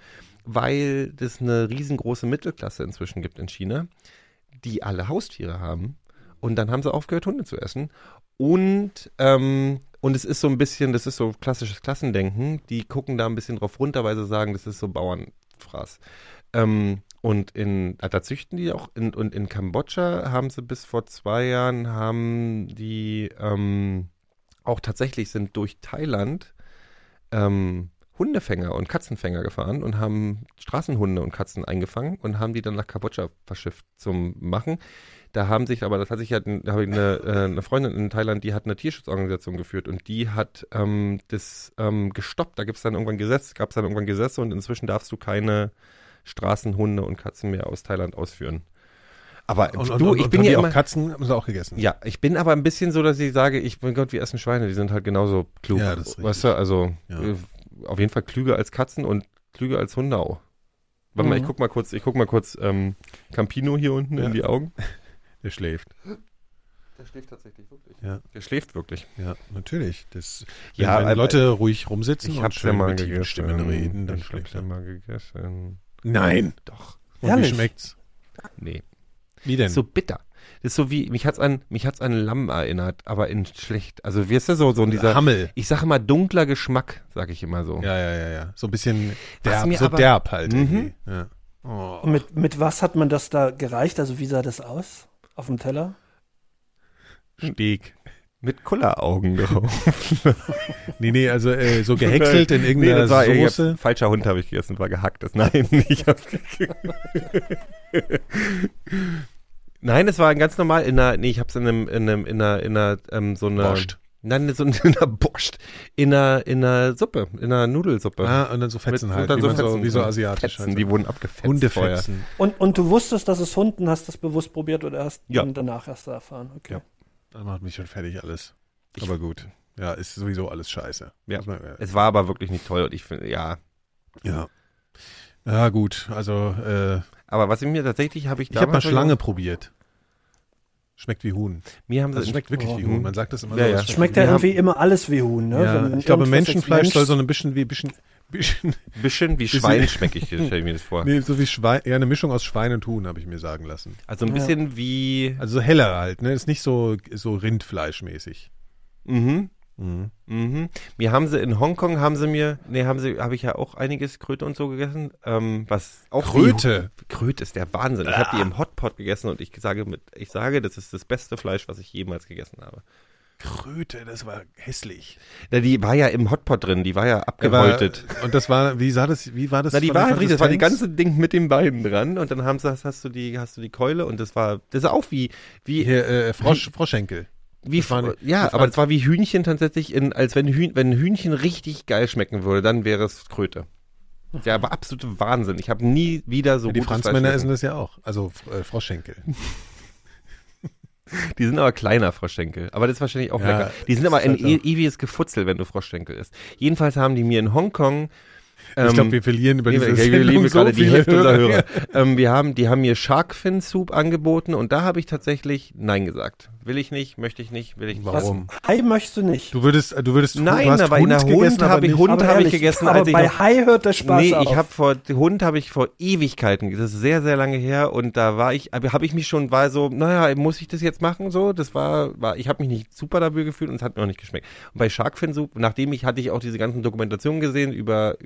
weil es eine riesengroße Mittelklasse inzwischen gibt in China, die alle Haustiere haben. Und dann haben sie aufgehört, Hunde zu essen. Und es ist so ein bisschen, das ist so klassisches Klassendenken. Die gucken da ein bisschen drauf runter, weil sie sagen, das ist so Bauernfraß. Und da züchten die auch. Und in Kambodscha haben sie bis vor 2 Jahren, haben die auch tatsächlich sind durch Thailand Hundefänger und Katzenfänger gefahren und haben Straßenhunde und Katzen eingefangen und haben die dann nach Kambodscha verschifft zum Machen. Da habe ich eine Freundin in Thailand, die hat eine Tierschutzorganisation geführt und die hat das gestoppt. Da gibt es dann irgendwann Gesetze und inzwischen darfst du keine Straßenhunde und Katzen mehr aus Thailand ausführen. Aber Katzen haben sie auch gegessen. Ja, ich bin aber ein bisschen so, dass ich sage, mein Gott, wir essen Schweine, die sind halt genauso klug. Ja, das ist richtig. Weißt du, also ja. Auf jeden Fall klüger als Katzen und klüger als Hunde auch. Warte mal, ich guck mal kurz Campino hier unten in die Augen. Der schläft. Der schläft tatsächlich wirklich. Ja. Der schläft wirklich. Ja, natürlich. Wenn Leute ruhig rumsitzen und schön mit ihren Stimmen reden, dann schläft er. Mal gegessen. Nein. Doch. Und wie schmeckt's? Nee. Wie denn? So bitter. Das ist so wie, mich hat's an Lamm erinnert, aber in schlecht. Also wie ist das so in dieser Hammel. Ich sage immer dunkler Geschmack, sage ich immer so. Ja. So ein bisschen derb, derb halt irgendwie. Ja. Oh. Mit was hat man das da gereicht? Also wie sah das aus auf dem Teller? Steg. Mit Kulleraugen drauf. nee, also so gehäckselt in irgendeiner Soße. Falscher Hund habe ich gegessen, war gehacktes. Nein, ich habe Nein, es war ganz normal ich habe es in einer Suppe, in einer Nudelsuppe. Ah, und dann so Fetzen wie so asiatisch. Fetzen, halt. Die wurden abgefetzt. Hundefetzen. Und du wusstest, dass es Hunden, hast das bewusst probiert oder hast danach erst erfahren? Okay. Ja. Dann macht mich schon fertig alles. Aber gut. Ja, ist sowieso alles scheiße. Ja. Es war aber wirklich nicht toll und ich finde, ja. Ja. Ja, gut. Also, aber was ich mir tatsächlich Ich habe mal Schlange probiert. Schmeckt wie Huhn. Schmeckt wirklich wie Huhn. Man sagt das immer so. Ja. Schmeckt ja irgendwie immer alles wie Huhn, ne? Ja. Ich glaube, Menschenfleisch soll so ein bisschen wie bisschen wie Schwein schmecke ich, stelle ich mir das vor. Nee, so wie Schwein, eher eine Mischung aus Schwein und Huhn, habe ich mir sagen lassen. Also ein bisschen wie... Also heller halt, ne? Ist nicht so Rindfleischmäßig. Mhm. Mir haben sie in Hongkong, habe ich ja auch einiges Kröte und so gegessen. Was auch Kröte? Kröte ist der Wahnsinn. Ich habe die im Hotpot gegessen und ich sage, das ist das beste Fleisch, was ich jemals gegessen habe. Kröte, das war hässlich. Na, die war ja im Hotpot drin, die war ja abgehäutet. Und das war, wie war das? Na, die war halt richtig, das war die ganze Ding mit den Beinen dran und dann hast du die Keule und das war, das ist auch wie hier, Froschschenkel. Das war wie Hühnchen tatsächlich, als wenn Hühnchen richtig geil schmecken würde, dann wäre es Kröte. Ja, aber absoluter Wahnsinn. Ich habe nie wieder so gut. Die Franzmänner essen das ja auch, also Froschschenkel. Die sind aber kleiner, Froschschenkel. Aber das ist wahrscheinlich auch lecker. Die sind aber ein ewiges Gefutzel, wenn du Froschschenkel isst. Jedenfalls haben die mir in Hongkong... ich glaube, wir verlieren über diese Sendung so gerade die Hälfte unserer Hörer. Die haben mir Shark-Fin-Soup angeboten und da habe ich tatsächlich Nein gesagt. Will ich nicht. Warum? Hai möchtest du nicht? Du würdest Nein, du aber Hund in der gegessen, Hund habe ich gegessen. Aber als bei Hai hört der Spaß auf. Nee, Hund habe ich vor Ewigkeiten, das ist sehr, sehr lange her und da muss ich das jetzt machen? So, ich habe mich nicht super dafür gefühlt und es hat mir auch nicht geschmeckt. Und bei Sharkfin Soup, hatte ich auch diese ganzen Dokumentationen gesehen über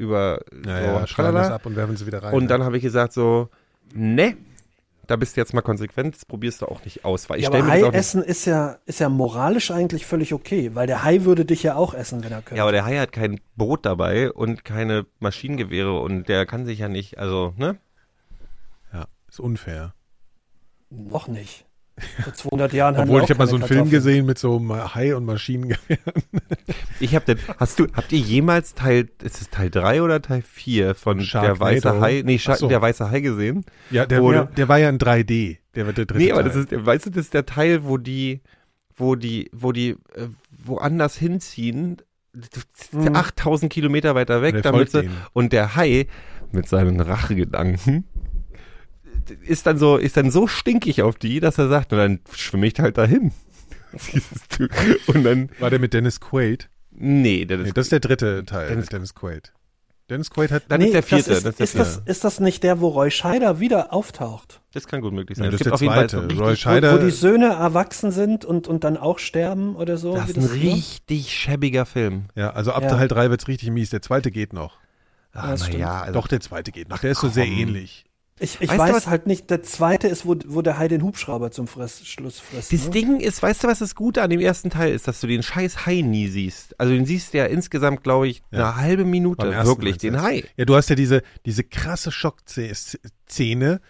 schreien das ab und werfen sie wieder rein. Und dann habe ich gesagt so, ne. Da bist du jetzt mal konsequent, das probierst du auch nicht aus. Weil aber Hai-Essen ist ja moralisch eigentlich völlig okay, weil der Hai würde dich ja auch essen, wenn er könnte. Ja, aber der Hai hat kein Boot dabei und keine Maschinengewehre und der kann sich ja nicht, also, ne? Ja, ist unfair. Noch nicht. Vor 200 Jahren haben wir auch keine Kartoffeln. Obwohl, ich habe mal so einen Film gesehen mit so einem Hai und Maschinengewehren. Habt ihr jemals Teil 3 oder Teil 4 von Der Weiße Hai? Nee, Der Weiße Hai gesehen? Ja, der war ja in 3D. Der dritte Teil. Das ist, weißt du, das ist der Teil, wo die woanders hinziehen, 8000 Kilometer weiter weg, und der Hai mit seinen Rachegedanken ist dann so stinkig auf die, dass er sagt, und dann schwimme ich halt dahin. Und dann war der mit Dennis Quaid? Nee, das ist der dritte Teil. Dennis Quaid. Dennis Quaid hat... Dann ist der vierte. Ist das nicht der, wo Roy Scheider wieder auftaucht? Das kann gut möglich sein. Ja, das ist der zweite. Roy Scheider, wo die Söhne erwachsen sind und dann auch sterben oder so. Das ist ein richtig schäbiger Film. Ja, also ab Teil 3 wird's richtig mies. Der zweite geht noch. Doch, der zweite geht noch. Der ist so sehr ähnlich. Ich weiß halt nicht, der zweite ist, wo der Hai den Hubschrauber zum Schluss frisst. Das Ding ist, weißt du, was das Gute an dem ersten Teil ist? Dass du den scheiß Hai nie siehst. Also den siehst du ja insgesamt, glaube ich, eine halbe Minute wirklich, den Hai. Ja, du hast ja diese krasse Schockszene,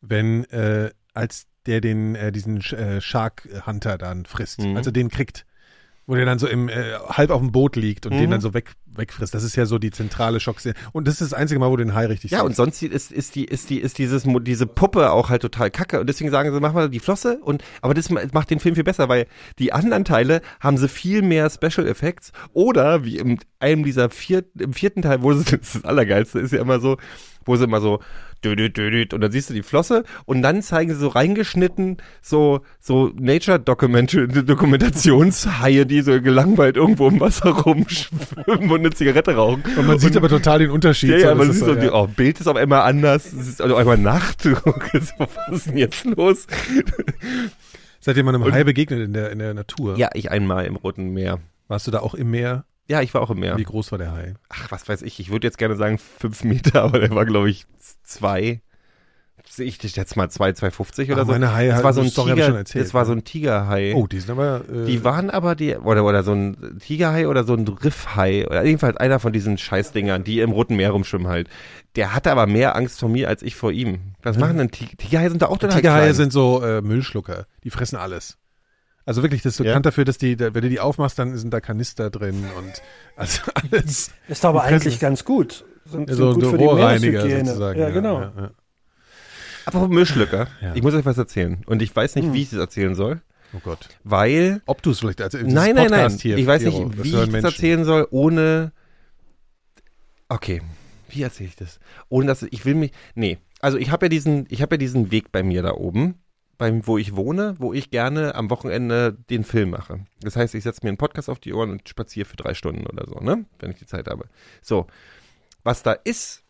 wenn, als der diesen Shark Hunter dann frisst, also den kriegt. Wo der dann so halb auf dem Boot liegt und den dann so wegfrisst. Das ist ja so die zentrale Schockszene. Und das ist das einzige Mal, wo du den Hai richtig siehst. Ja, und sonst ist diese Puppe auch halt total kacke. Und deswegen sagen sie, mach mal die Flosse. Aber das macht den Film viel besser, weil die anderen Teile haben sie viel mehr Special Effects. Oder wie in einem dieser vierten Teil, wo das Allergeilste ist ja immer so, wo sie immer so und dann siehst du die Flosse und dann zeigen sie so reingeschnitten so Nature-Dokumentationshaie, die so gelangweilt irgendwo im Wasser rumschwimmen und eine Zigarette rauchen. Und man sieht aber total den Unterschied. Ja, man sieht Bild ist auf einmal anders, es ist auf einmal Nacht. Was ist denn jetzt los? Seid ihr mal einem Hai begegnet in der Natur? Ja, ich einmal im Roten Meer. Warst du da auch im Meer? Ja, ich war auch im Meer. Wie groß war der Hai? Ach, was weiß ich. Ich würde jetzt gerne sagen 5 Meter, aber der war, glaube ich, 2. Ich schätze mal 2,50 oder so. Meine Haie das war so ein Story Tiger, schon erzählt. Das war so ein Tigerhai. Oh, die sind aber... die waren aber oder so ein Tigerhai oder so ein Riffhai. Oder jedenfalls einer von diesen Scheißdingern, die im Roten Meer rumschwimmen halt. Der hatte aber mehr Angst vor mir als ich vor ihm. Was machen denn Tigerhaie? Sind da auch total Tigerhaie klein. Sind so Müllschlucker. Die fressen alles. Also wirklich, das ist bekannt dafür, dass wenn du die aufmachst, dann sind da Kanister drin und also alles. Ist aber eigentlich ganz gut. Sind gut für die Meereshygiene sozusagen. Ja, genau. Ja. Apropos Müllschlucker. Ja. Ich muss euch was erzählen. Und ich weiß nicht, wie ich das erzählen soll. Oh Gott. Weil... Ob du es vielleicht... Also nein. Hier, ich weiß nicht, wie ich das erzählen soll, ohne... Okay. Wie erzähle ich das? Ohne, dass... Ich will mich... Nee. Also ich habe ja diesen Weg bei mir da oben. Wo ich wohne, wo ich gerne am Wochenende den Film mache. Das heißt, ich setze mir einen Podcast auf die Ohren und spaziere für 3 Stunden oder so, ne? Wenn ich die Zeit habe. So, was da ist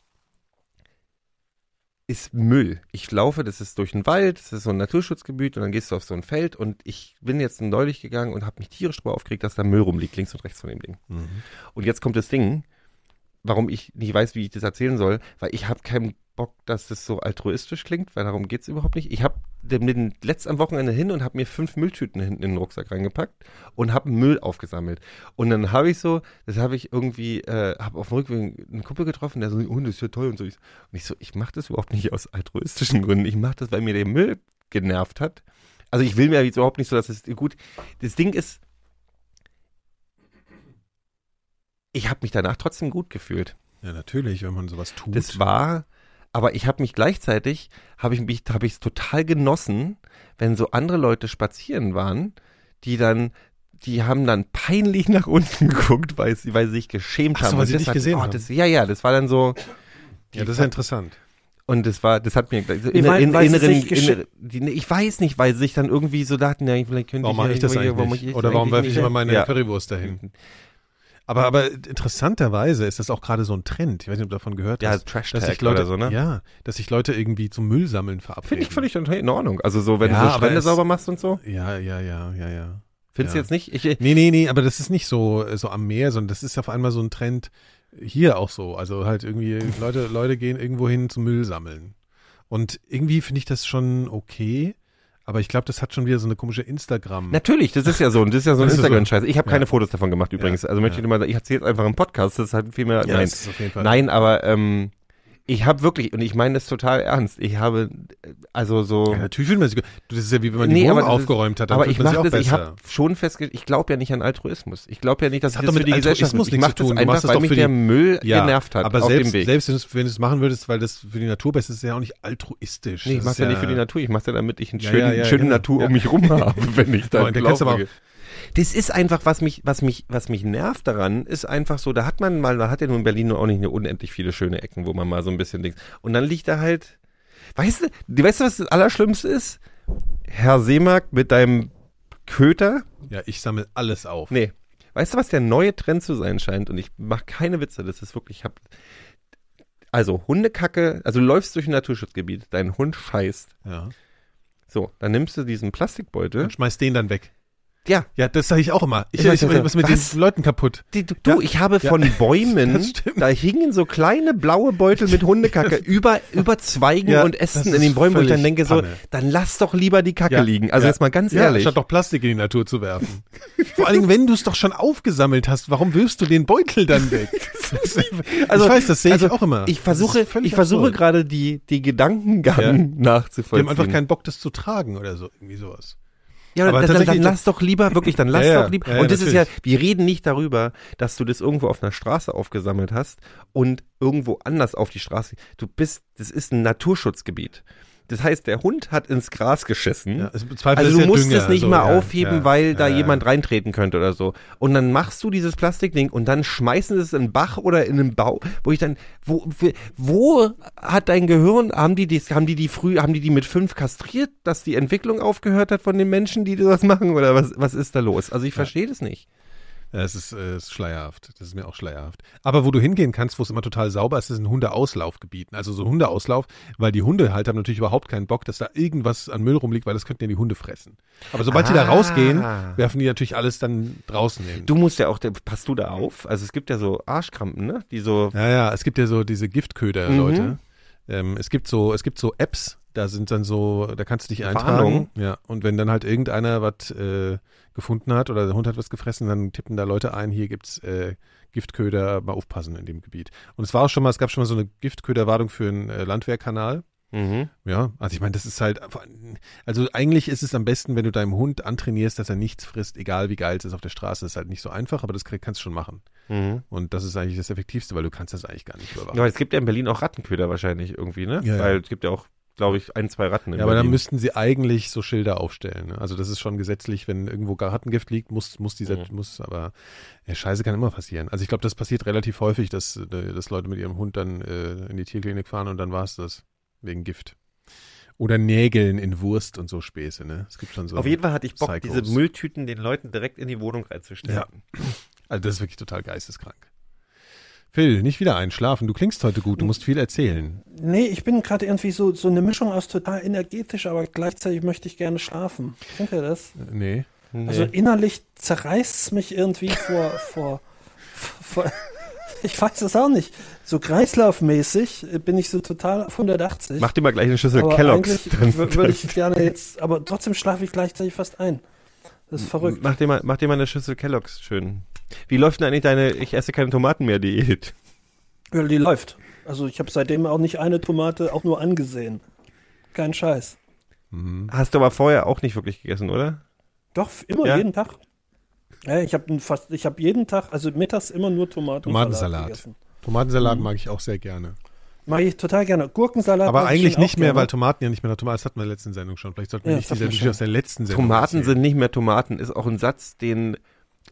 Müll. Ich laufe, das ist durch den Wald, das ist so ein Naturschutzgebiet und dann gehst du auf so ein Feld und ich bin jetzt neulich gegangen und habe mich tierisch drüber aufgeregt, dass da Müll rumliegt, links und rechts von dem Ding. Mhm. Und jetzt kommt das Ding, warum ich nicht weiß, wie ich das erzählen soll, weil ich habe keinen Bock, dass das so altruistisch klingt, weil darum geht es überhaupt nicht. Ich habe letzten am Wochenende hin und habe mir 5 Mülltüten hinten in den Rucksack reingepackt und habe Müll aufgesammelt. Und dann habe ich auf dem Rückweg einen Kumpel getroffen, der so, oh, das ist ja toll und so. Und ich so, ich mache das überhaupt nicht aus altruistischen Gründen. Ich mache das, weil mir der Müll genervt hat. Also ich will mir jetzt überhaupt nicht so, dass es gut, das Ding ist, ich habe mich danach trotzdem gut gefühlt. Ja, natürlich, wenn man sowas tut. Das war, aber ich habe mich gleichzeitig, habe ich es total genossen, wenn so andere Leute spazieren waren, die haben dann peinlich nach unten geguckt, weil sie sich geschämt haben. Ach so, weil sie dich gesehen haben. Das war dann so. Ja, das ist ja interessant. Und das hat mir so ich weiß nicht, weil sie sich dann irgendwie so dachten, ja, vielleicht könnte ich... Warum mache ich das eigentlich nicht? Oder warum werfe ich immer meine Currywurst dahin? Aber interessanterweise ist das auch gerade so ein Trend. Ich weiß nicht, ob du davon gehört hast. Ja, Trash-Tag oder so, ne? Ja, dass sich Leute irgendwie zum Müllsammeln verabreden. Finde ich völlig in Ordnung. Also so, wenn du so Strände sauber machst und so. Ja. Findest du jetzt nicht? Nee, aber das ist nicht so am Meer, sondern das ist auf einmal so ein Trend hier auch so. Also halt irgendwie Leute gehen irgendwo hin zum Müllsammeln. Und irgendwie finde ich das schon okay. Aber ich glaube, das hat schon wieder so eine komische Instagram... Natürlich, das ist ja so ein Instagram-Scheiß. Ich habe keine Fotos davon gemacht übrigens. Also möchte ich mal sagen, ich erzähle jetzt einfach im Podcast, das ist halt viel mehr... Nein, aber Ich habe wirklich, und ich meine das total ernst, ich habe, also so... Ja, natürlich fühlt man sich, das ist ja wie wenn man die Wohnung aufgeräumt hat, dann aber fühlt man sich auch besser. Ich habe schon festgestellt, ich glaube ja nicht an Altruismus. Ich glaube ja nicht, dass das hat mit die Altruismus nichts zu tun. Ich mache das einfach, weil mich der Müll genervt hat auf dem Weg. Aber selbst wenn du es machen würdest, weil das für die Natur besser ist, ja auch nicht altruistisch. Nee, ich mache es ja nicht für die Natur, ich mache es ja, damit ich eine schöne Natur um mich rum habe, wenn ich da glaube. Das ist einfach, was mich nervt daran, ist einfach so, da hat ja nun in Berlin nur auch nicht unendlich viele schöne Ecken, wo man mal so ein bisschen denkt. Und dann liegt da halt, weißt du, was das Allerschlimmste ist? Herr Seemark mit deinem Köter. Ja, ich sammle alles auf. Nee. Weißt du, was der neue Trend zu sein scheint? Und ich mache keine Witze, das ist wirklich, Hundekacke, also du läufst durch ein Naturschutzgebiet, dein Hund scheißt. Ja. So, dann nimmst du diesen Plastikbeutel. Und schmeißt den dann weg. Ja, das sage ich auch immer. Ich was mit den Leuten kaputt. Ich habe von Bäumen, da hingen so kleine blaue Beutel mit Hundekacke über Zweigen und Ästen in den Bäumen. Und ich dann denke so, dann lass doch lieber die Kacke liegen. Also jetzt mal ganz ehrlich. Statt doch Plastik in die Natur zu werfen. Vor allen Dingen, wenn du es doch schon aufgesammelt hast, warum wirfst du den Beutel dann weg? Also, ich weiß, das sehe ich auch immer. Ich versuche gerade die Gedankengang nachzuvollziehen. Wir haben einfach keinen Bock, das zu tragen oder so. Irgendwie sowas. Ja, aber dann lass doch lieber, wirklich, dann lass doch lieber. Und das natürlich. Ist ja, wir reden nicht darüber, dass du das irgendwo auf einer Straße aufgesammelt hast und irgendwo anders auf die Straße. Das ist ein Naturschutzgebiet. Das heißt, der Hund hat ins Gras geschissen. Ja, also du musst es nicht mal aufheben, weil da jemand reintreten könnte oder so. Und dann machst du dieses Plastikding und dann schmeißen sie es in den Bach oder in einen Bau, wo ich dann, wo hat dein Gehirn, haben die mit 5 kastriert, dass die Entwicklung aufgehört hat von den Menschen, die das machen, oder was ist da los? Also ich verstehe das nicht. Ja, es ist schleierhaft. Das ist mir auch schleierhaft. Aber wo du hingehen kannst, wo es immer total sauber ist, sind Hundeauslaufgebieten. Also so Hundeauslauf, weil die Hunde halt haben natürlich überhaupt keinen Bock, dass da irgendwas an Müll rumliegt, weil das könnten ja die Hunde fressen. Aber sobald die da rausgehen, werfen die natürlich alles dann draußen hin. Du musst ja auch, passt du da auf? Also es gibt ja so Arschkrampen, ne? Die so. Ja, es gibt ja so diese Giftköder-Leute. Mhm. Es gibt so Apps, da sind dann so, da kannst du dich eintragen. Ja. Und wenn dann halt irgendeiner was gefunden hat oder der Hund hat was gefressen, dann tippen da Leute ein, hier gibt's Giftköder, mal aufpassen in dem Gebiet. Und es gab schon mal so eine Giftköderwartung für einen Landwehrkanal. Mhm. Ja, also ich meine, das ist halt, also eigentlich ist es am besten, wenn du deinem Hund antrainierst, dass er nichts frisst, egal wie geil es ist auf der Straße, das ist halt nicht so einfach, aber das kannst du schon machen. Mhm. Und das ist eigentlich das Effektivste, weil du kannst das eigentlich gar nicht überwachen. Ja, aber es gibt ja in Berlin auch Rattenköder wahrscheinlich irgendwie, ne? Ja, weil es gibt ja auch, glaube ich, 1-2 Ratten in Berlin. Ja, aber dann müssten sie eigentlich so Schilder aufstellen. Ne? Also das ist schon gesetzlich, wenn irgendwo Rattengift liegt, aber Scheiße kann immer passieren. Also ich glaube, das passiert relativ häufig, dass Leute mit ihrem Hund dann in die Tierklinik fahren und dann war es das. Wegen Gift. Oder Nägeln in Wurst und so Späße, ne? Es gibt schon so. Auf jeden Fall hatte ich Bock, Psychos. Diese Mülltüten den Leuten direkt in die Wohnung reinzustellen. Ja. Also das ist wirklich total geisteskrank. Phil, nicht wieder einschlafen. Du klingst heute gut, du musst viel erzählen. Nee, ich bin gerade irgendwie so eine Mischung aus total energetisch, aber gleichzeitig möchte ich gerne schlafen. Kennt ihr das? Nee. Also innerlich zerreißt es mich irgendwie vor ich weiß es auch nicht. So kreislaufmäßig bin ich so total auf 180. Mach dir mal gleich eine Schüssel aber Kellogs. Würde ich gerne jetzt, aber trotzdem schlafe ich gleichzeitig fast ein. Das ist verrückt. Mach dir mal eine Schüssel Kellogs schön. Wie läuft denn eigentlich deine Ich esse keine Tomaten mehr Diät? Ja, die läuft. Also ich habe seitdem auch nicht eine Tomate auch nur angesehen. Kein Scheiß. Mhm. Hast du aber vorher auch nicht wirklich gegessen, oder? Doch, immer jeden Tag. Ja, ich habe jeden Tag, also mittags immer nur Tomatensalat gegessen. Tomatensalat mag ich auch sehr gerne. Mag ich total gerne. Gurkensalat. Aber eigentlich nicht mehr, weil Tomaten ja nicht mehr Tomaten. Das hatten wir in der letzten Sendung schon. Vielleicht sollten wir nicht diese Geschichte aus der letzten Sendung Tomaten sind nicht mehr Tomaten, ist auch ein Satz, den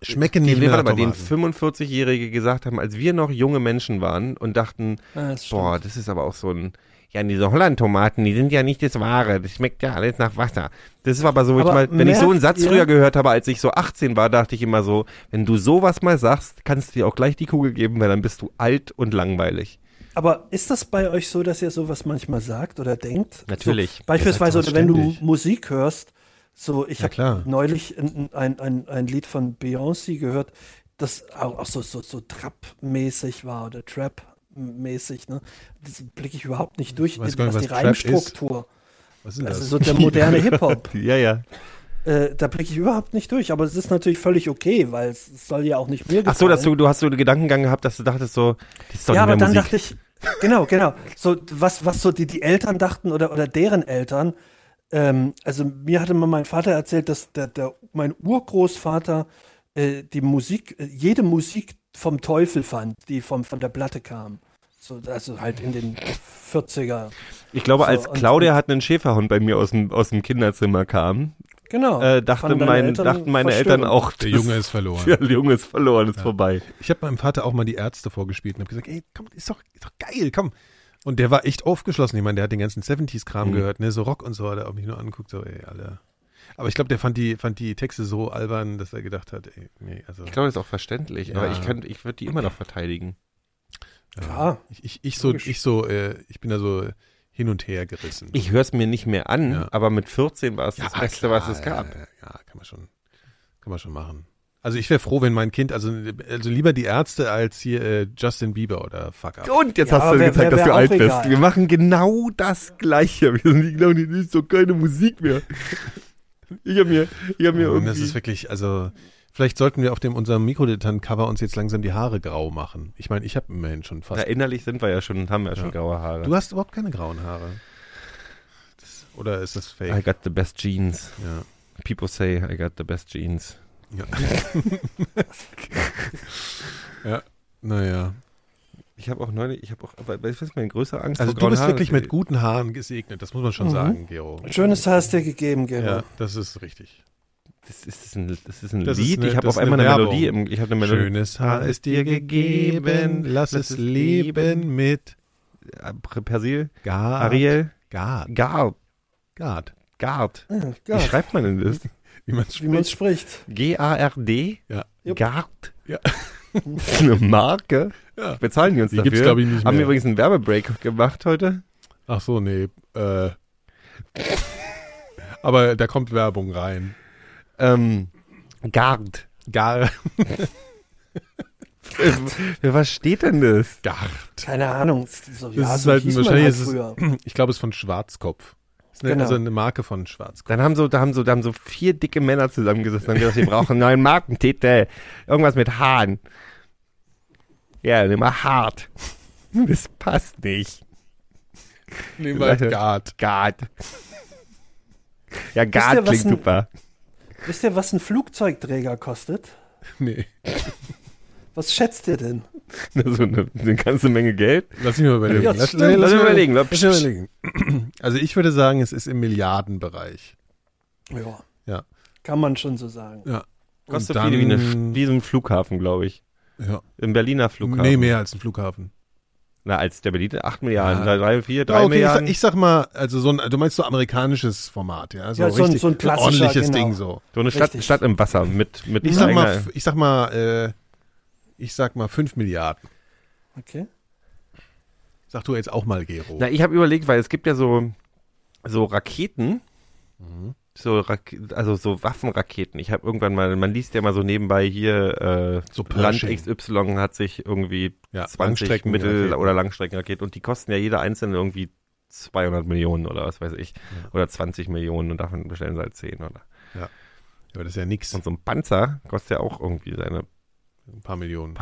schmecken nicht mehr Tomaten. Den 45-Jährige gesagt haben, als wir noch junge Menschen waren und dachten, das ist aber auch so ein... Ja, diese Holland-Tomaten, die sind ja nicht das Wahre. Das schmeckt ja alles nach Wasser. Das war aber so, wenn ich so einen Satz früher gehört habe, als ich so 18 war, dachte ich immer so, wenn du sowas mal sagst, kannst du dir auch gleich die Kugel geben, weil dann bist du alt und langweilig. Aber ist das bei euch so, dass ihr sowas manchmal sagt oder denkt? Natürlich. So, beispielsweise, wenn du Musik hörst, so, ich habe neulich ein Lied von Beyoncé gehört, das auch so Trap-mäßig war oder Trap-mäßig, ne? Das blicke ich überhaupt nicht durch, was die Reimstruktur ist. Was ist das? Also so der moderne Hip-Hop. Ja. Da blicke ich überhaupt nicht durch, aber es ist natürlich völlig okay, weil es soll ja auch nicht mir gefallen. Ach so, du hast so einen Gedankengang gehabt, dass du dachtest so, das ist doch nicht mehr Musik. Ja, aber dann dachte ich, Genau. So, was so die Eltern dachten oder deren Eltern. Also mir hatte mal mein Vater erzählt, dass mein Urgroßvater jede Musik vom Teufel fand, die von der Platte kam. So, also halt in den 40er. Ich glaube, so, als Claudia hat einen Schäferhund bei mir aus dem Kinderzimmer kam. Genau. Dachten meine Eltern auch, der Junge ist verloren. Der Junge ist verloren, ist vorbei. Ich habe meinem Vater auch mal die Ärzte vorgespielt und habe gesagt, ey, komm, ist doch geil, komm. Und der war echt aufgeschlossen. Ich meine, der hat den ganzen 70s-Kram gehört, ne, so Rock und so, hat er auch mich nur angeguckt, so, ey, Alter. Aber ich glaube, der fand die Texte so albern, dass er gedacht hat, ey, nee, also. Ich glaube, das ist auch verständlich, ja. Aber ich würde die immer noch verteidigen. Ja. Klar. Ich bin da so hin und her gerissen. Ich höre es mir nicht mehr an, aber mit 14 war es das Beste, was es gab. Ja, kann man schon machen. Also ich wäre froh, wenn mein Kind, also lieber die Ärzte als hier Justin Bieber oder Fuck Up. Und jetzt hast du gezeigt, dass du alt bist. Wir machen genau das Gleiche. Wir sind genau nicht so keine Musik mehr. Ich hab mir irgendwie... Das ist wirklich, also... Vielleicht sollten wir auf unserem Mikrodilettant-Cover uns jetzt langsam die Haare grau machen. Ich meine, ich habe immerhin schon fast... Ja, innerlich sind wir ja schon und haben ja schon graue Haare. Du hast überhaupt keine grauen Haare. Oder ist das fake? I got the best jeans. Ja. People say I got the best jeans. Ja. Ja, naja. Ich weiß, meine größte Angst vor grauen Haaren. Also du bist wirklich mit guten Haaren gesegnet, das muss man schon sagen, Gero. Schönes Haar hast du dir gegeben, Gero. Ja, das ist richtig. Das ist ein Lied. Ich habe auf einmal eine Melodie. Schönes Haar ist dir gegeben, lass es leben mit Persil, Gard, Ariel, Gard. Wie schreibt man denn das? Wie man es spricht. G-A-R-D, Gard. Ja. Das ist eine Marke. Ja. Bezahlen die uns dafür? Gibt's, glaube ich, nicht mehr. Haben wir übrigens einen Werbebreak gemacht heute? Ach so, nee. Aber da kommt Werbung rein. Gard. Was steht denn das? Gard. Keine Ahnung. Ich glaube, es ist von Schwarzkopf. Das ist also eine Marke von Schwarzkopf. Da haben so vier dicke Männer zusammengesessen und gesagt, wir brauchen einen neuen Markentitel. Irgendwas mit Haaren. Ja, nimm mal Hart. Das passt nicht. Nimm mal Gard. Ja, Gard klingt super. Wisst ihr, was ein Flugzeugträger kostet? Nee. Was schätzt ihr denn? So eine ganze Menge Geld. Lass mich mal überlegen. Ja, Lass mich überlegen. Also ich würde sagen, es ist im Milliardenbereich. Ja. Kann man schon so sagen. Ja. Kostet dann, wie so ein Flughafen, glaube ich. Ja. Im Berliner Flughafen. Nee, mehr als ein Flughafen. Na, als der Berliner, 8 Milliarden, 3 Milliarden. Ich sag mal, also du meinst so amerikanisches Format, ja? So ein klassisches ordentliches Ding so. So eine Stadt im Wasser mit Ich sag mal 5 Milliarden. Okay. Sag du jetzt auch mal, Gero. Na, ich habe überlegt, weil es gibt ja so Raketen, so Waffenraketen. Ich habe irgendwann mal, man liest ja mal so nebenbei hier, so Land XY hat sich irgendwie 20 Mittel- oder Langstreckenraketen und die kosten ja jeder einzelne irgendwie 200 Millionen oder was weiß ich, oder 20 Millionen und davon bestellen sie halt 10, oder? Ja, aber das ist ja nix. Und so ein Panzer kostet ja auch irgendwie seine ein paar Millionen.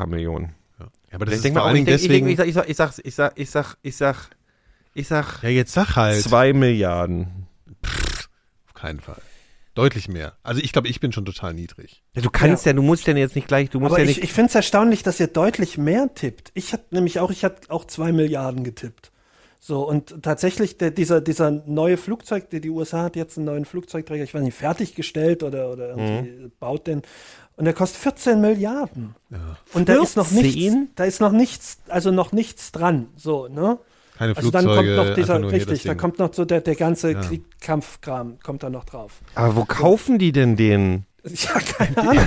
Ja, aber das ist vor allem deswegen... Ich sag... Ja, jetzt sag halt. 2 Milliarden. Auf keinen Fall. Deutlich mehr. Also ich glaube, ich bin schon total niedrig. Ja, du musst ja jetzt nicht gleich... Ich finde es erstaunlich, dass ihr deutlich mehr tippt. Ich hatte auch 2 Milliarden getippt. So, und tatsächlich dieser neue Flugzeug, die USA hat jetzt einen neuen Flugzeugträger, ich weiß nicht, fertiggestellt oder baut den... Und der kostet 14 Milliarden. Ja. Und da ist noch nichts dran. So, ne? Keine Flugzeuge. Also dann kommt noch der ganze Kriegskampfkram kommt da noch drauf. Aber wo kaufen die denn den? Ja, keine Ahnung.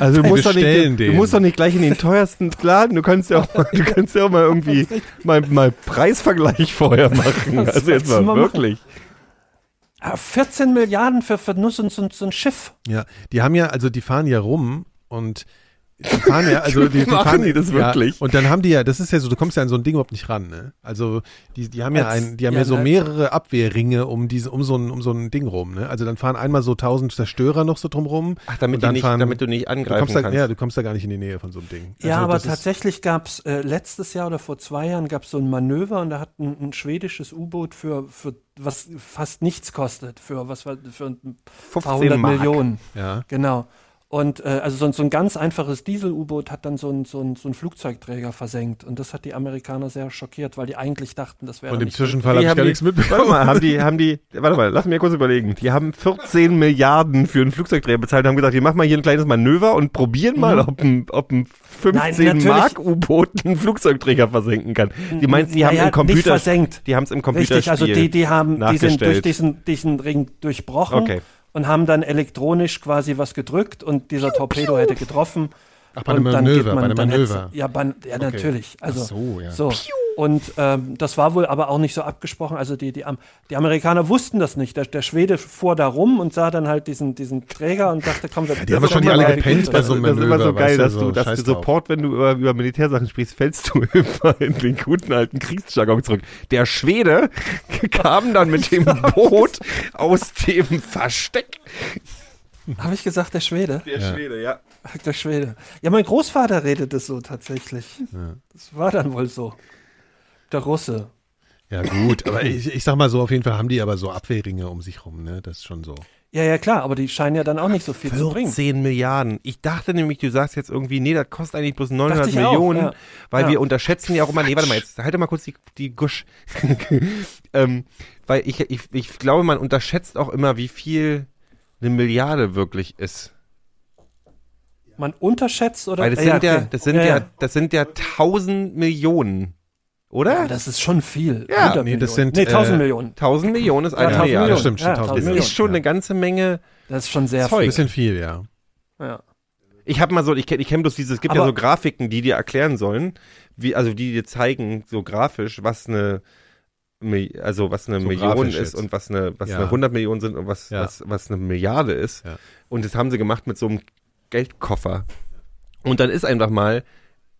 Also du musst doch nicht gleich in den teuersten Laden. Du kannst ja auch mal irgendwie mal Preisvergleich vorher machen. Also jetzt mal wirklich. 14 Milliarden für nur so ein Schiff. Ja, die fahren ja rum und Die fahren ja, also die machen die das wirklich. Ja, und dann haben die ja, das ist ja so, du kommst ja an so ein Ding überhaupt nicht ran, ne? Also die haben ja so mehrere Abwehrringe um so ein Ding rum, ne? Also dann fahren einmal so 1000 Zerstörer noch so drumrum. Ach, damit du nicht angreifen kannst. Ja, du kommst da gar nicht in die Nähe von so einem Ding. Ja, also, aber tatsächlich gab's letztes Jahr oder vor 2 Jahren gab's so ein Manöver und da hat ein schwedisches U-Boot für was fast nichts kostet, für ein paar 100 Millionen. Ja. Genau. Und also so ein ganz einfaches Diesel-U-Boot hat dann so ein Flugzeugträger versenkt. Und das hat die Amerikaner sehr schockiert, weil die eigentlich dachten, das wäre nicht. Und im Zwischenfall habe ich gar nichts mitbekommen. Warte mal, lass mich kurz überlegen. Die haben 14 Milliarden für einen Flugzeugträger bezahlt und haben gesagt, wir machen mal hier ein kleines Manöver und probieren mal, ob ein 15-Mark-U-Boot einen Flugzeugträger versenken kann. Die meinst, die haben im Computer nicht versenkt. Die haben es im Computerspiel nachgestellt. Richtig, also die sind durch diesen Ring durchbrochen. Okay. Und haben dann elektronisch quasi was gedrückt und dieser Torpedo hätte getroffen. Ach, bei einem Manöver, Ja, natürlich. Also, ach so, ja. So. Und das war wohl aber auch nicht so abgesprochen. Also die Amerikaner wussten das nicht. Der Schwede fuhr da rum und sah dann halt diesen Träger und dachte, komm, wir... Ja, die haben schon alle gepennt bei so einem Manöver. Das ist immer so geil, dass du sofort, wenn du über Militärsachen sprichst, fällst du immer in den guten alten Kriegsjargon zurück. Der Schwede kam dann mit dem Boot aus dem Versteck. Habe ich gesagt, der Schwede? Der Schwede. Ja, mein Großvater redet das so tatsächlich. Ja. Das war dann wohl so. Der Russe. Ja gut, aber ich sag mal so, auf jeden Fall haben die aber so Abwehrringe um sich rum, ne? Das ist schon so. Ja, klar, aber die scheinen ja dann auch nicht so viel zu bringen. 14 Milliarden. Ich dachte nämlich, du sagst jetzt irgendwie, nee, das kostet eigentlich bloß 900 Millionen, auch, ja. Weil wir unterschätzen ja auch immer, nee, warte mal, jetzt halte mal kurz die Gusch. Weil ich glaube, man unterschätzt auch immer, wie viel eine Milliarde wirklich ist. Man unterschätzt oder? Weil das sind ja 1000 Millionen. Oder? Ja, das ist schon viel. Ja, nee, das sind 1000 Millionen. 1000 Millionen ist eine Milliarde. Ja, das stimmt schon. Das ist schon eine ganze Menge. Das ist schon sehr viel. Ein bisschen viel, ja. Ja. Ich habe mal so, ich kenne bloß es gibt ja so Grafiken, die dir erklären sollen, die dir zeigen, so grafisch, was eine so Million ist und was eine 100 Millionen sind und was eine Milliarde ist. Ja. Und das haben sie gemacht mit so einem Geldkoffer. Und dann ist einfach mal,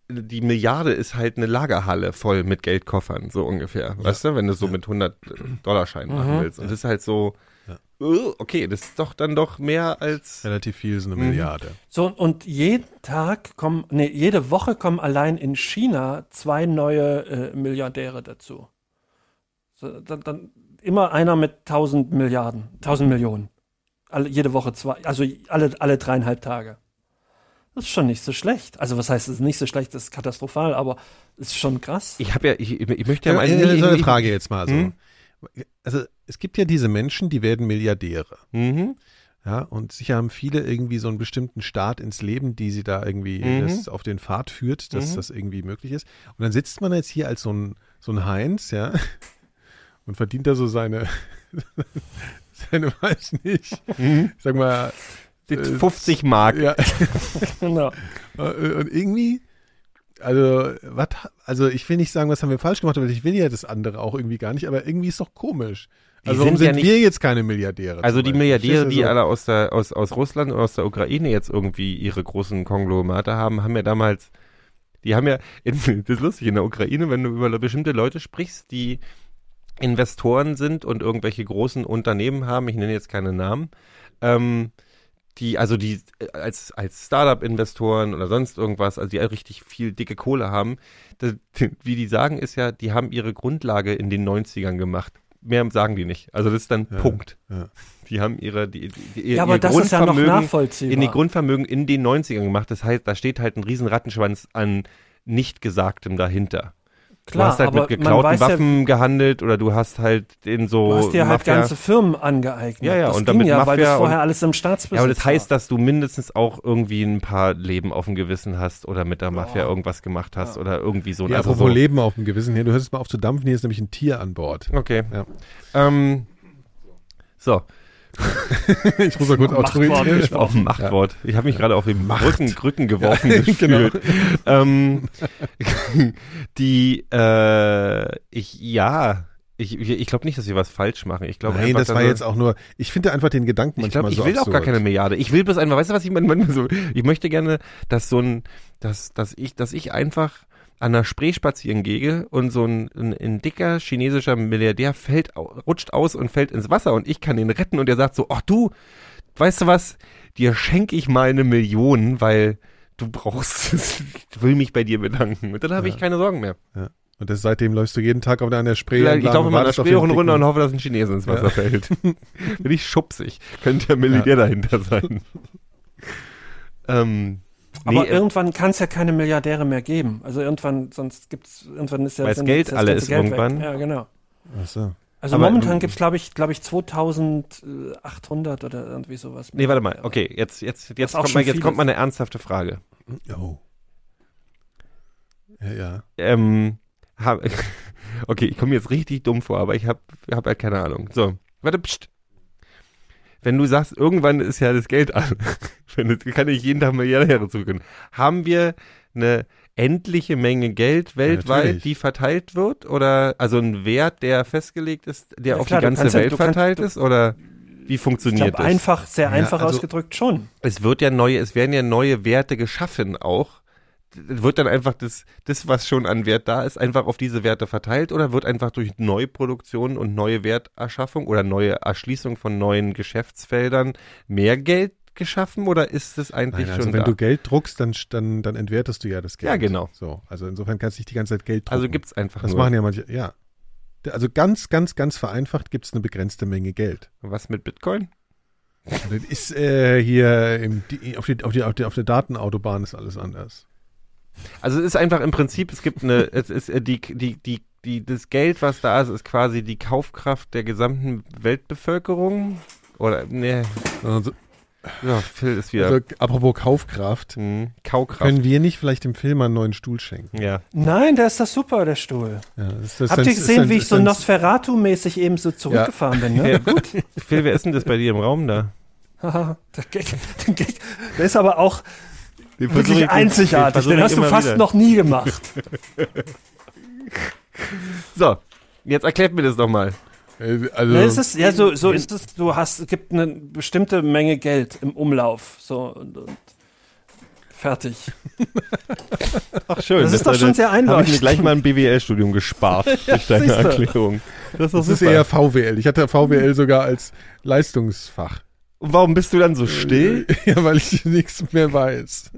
die Milliarde ist halt eine Lagerhalle voll mit Geldkoffern, so ungefähr. Ja. Weißt du, wenn du so mit 100 Dollarscheinen machen willst. Und das ist halt so, okay, das ist doch dann doch mehr als... Relativ viel ist eine Milliarde. So, und jede Woche kommen allein in China 2 neue Milliardäre dazu. So, dann immer einer mit 1000 Millionen. Jede Woche 2, also alle 3,5 Tage. Das ist schon nicht so schlecht. Also was heißt, es ist nicht so schlecht, das ist katastrophal, aber es ist schon krass. Ich möchte ja mal eine Frage jetzt mal so. Also es gibt ja diese Menschen, die werden Milliardäre. Ja, und sicher haben viele irgendwie so einen bestimmten Start ins Leben, die sie da irgendwie das auf den Pfad führt, dass das irgendwie möglich ist. Und dann sitzt man jetzt hier als so ein Heinz, ja, und verdient da so seine weiß nicht, sag mal, 50 Mark. Ja. Genau. Und irgendwie, also ich will nicht sagen, was haben wir falsch gemacht, weil ich will ja das andere auch irgendwie gar nicht, aber irgendwie ist doch komisch. Also warum sind wir jetzt keine Milliardäre? Also die Milliardäre, die alle aus Russland oder aus der Ukraine jetzt irgendwie ihre großen Konglomerate haben ja damals, die haben ja, das ist lustig, in der Ukraine, wenn du über bestimmte Leute sprichst, die Investoren sind und irgendwelche großen Unternehmen haben, ich nenne jetzt keine Namen, die als Startup-Investoren oder sonst irgendwas, also die richtig viel dicke Kohle haben, wie die sagen, ist ja, die haben ihre Grundlage in den 90ern gemacht. Mehr sagen die nicht. Also das ist dann Punkt. Ja. Die haben ihr Grundvermögen in den 90ern gemacht. Das heißt, da steht halt ein riesen Rattenschwanz an Nichtgesagtem dahinter. Klar, du hast halt mit geklauten Waffen gehandelt oder du hast halt in so... Du hast dir halt ganze Firmen angeeignet. Ja, das und ging ja, weil das vorher alles im Staatsbesitz war. Ja, aber das heißt, dass du mindestens auch irgendwie ein paar Leben auf dem Gewissen hast oder mit der Mafia irgendwas gemacht hast oder irgendwie so. Ja, apropos Leben auf dem Gewissen. Hier, du hörst es mal auf zu dampfen, hier ist nämlich ein Tier an Bord. Okay. Ja. So. Ich muss mal kurz autorisieren. Ich war auf dem Machtwort. Ich habe mich gerade auf den Rücken geworfen gefühlt. Genau. Ich glaube nicht, dass wir was falsch machen. Ich glaube nein, einfach, das war jetzt auch nur, ich finde einfach den Gedanken manchmal so absurd. Ich will auch gar keine Milliarde. Ich will bloß einfach, weißt du, was ich manchmal so, ich möchte gerne, dass so ein, dass ich einfach an der Spree spazieren gehe und so ein dicker chinesischer Milliardär rutscht aus und fällt ins Wasser und ich kann ihn retten und er sagt so, ach du, weißt du was, dir schenke ich mal 1 Million, weil du brauchst es, ich will mich bei dir bedanken. Und dann habe ich keine Sorgen mehr. Ja. Und das seitdem läufst du jeden Tag an der Spree. Ich laufe mal an der Spree auch runter und hoffe, dass ein Chinesen ins Wasser fällt. Bin ich schubsig. Könnte der Milliardär dahinter sein. Aber irgendwann kann es ja keine Milliardäre mehr geben. Also irgendwann, sonst gibt's, irgendwann ist ja... Weil das Geld alle ist Geld irgendwann. Weg. Ja, genau. Ach so. Also aber momentan gibt es, glaube ich, 2800 oder irgendwie sowas. Mehr. Nee, warte mal. Okay, jetzt kommt mal eine ernsthafte Frage. Oh. Ja. Okay, ich komme jetzt richtig dumm vor, aber ich hab halt keine Ahnung. So, warte, pst. Wenn du sagst, irgendwann ist ja das Geld an, kann ich jeden Tag Milliardäre zurückgehen. Haben wir eine endliche Menge Geld weltweit, natürlich, die verteilt wird? Oder also ein Wert, der festgelegt ist, der auf die ganze Welt verteilt ist? Oder wie funktioniert das? Einfach, sehr einfach ausgedrückt schon. Es werden ja neue Werte geschaffen auch. Wird dann einfach das, was schon an Wert da ist, einfach auf diese Werte verteilt oder wird einfach durch Neuproduktion und neue Werterschaffung oder neue Erschließung von neuen Geschäftsfeldern mehr Geld geschaffen oder ist es eigentlich schon da? Also wenn du Geld druckst, dann entwertest du ja das Geld. Ja, genau. So, also insofern kannst du nicht die ganze Zeit Geld drucken. Also gibt es einfach das nur. Das machen ja manche, ja. Also ganz, ganz, ganz vereinfacht gibt es eine begrenzte Menge Geld. Was mit Bitcoin? Das ist hier auf der Datenautobahn ist alles anders. Also es ist einfach im Prinzip, das Geld, was da ist quasi die Kaufkraft der gesamten Weltbevölkerung oder ne. Also, ja, Phil ist wieder. Also, apropos Kaufkraft, Kaukraft. Können wir nicht vielleicht dem Phil mal einen neuen Stuhl schenken? Ja. Nein, da ist das super, der Stuhl. Ja, habt ihr gesehen, wie ich so Nosferatu-mäßig eben so zurückgefahren bin? Ne? Ja, gut. Phil, wer ist denn das bei dir im Raum da? Haha, der ist aber auch wirklich einzigartig, den hast du fast wieder noch nie gemacht. So, jetzt erklärt mir das doch mal. Also, es gibt eine bestimmte Menge Geld im Umlauf. So und fertig. Ach schön. Das ist doch schon sehr einleuchtend. Habe ich mir gleich mal ein BWL-Studium gespart durch deine Erklärung. Das ist eher VWL. Ich hatte VWL sogar als Leistungsfach. Und warum bist du dann so still? Ja, weil ich nichts mehr weiß.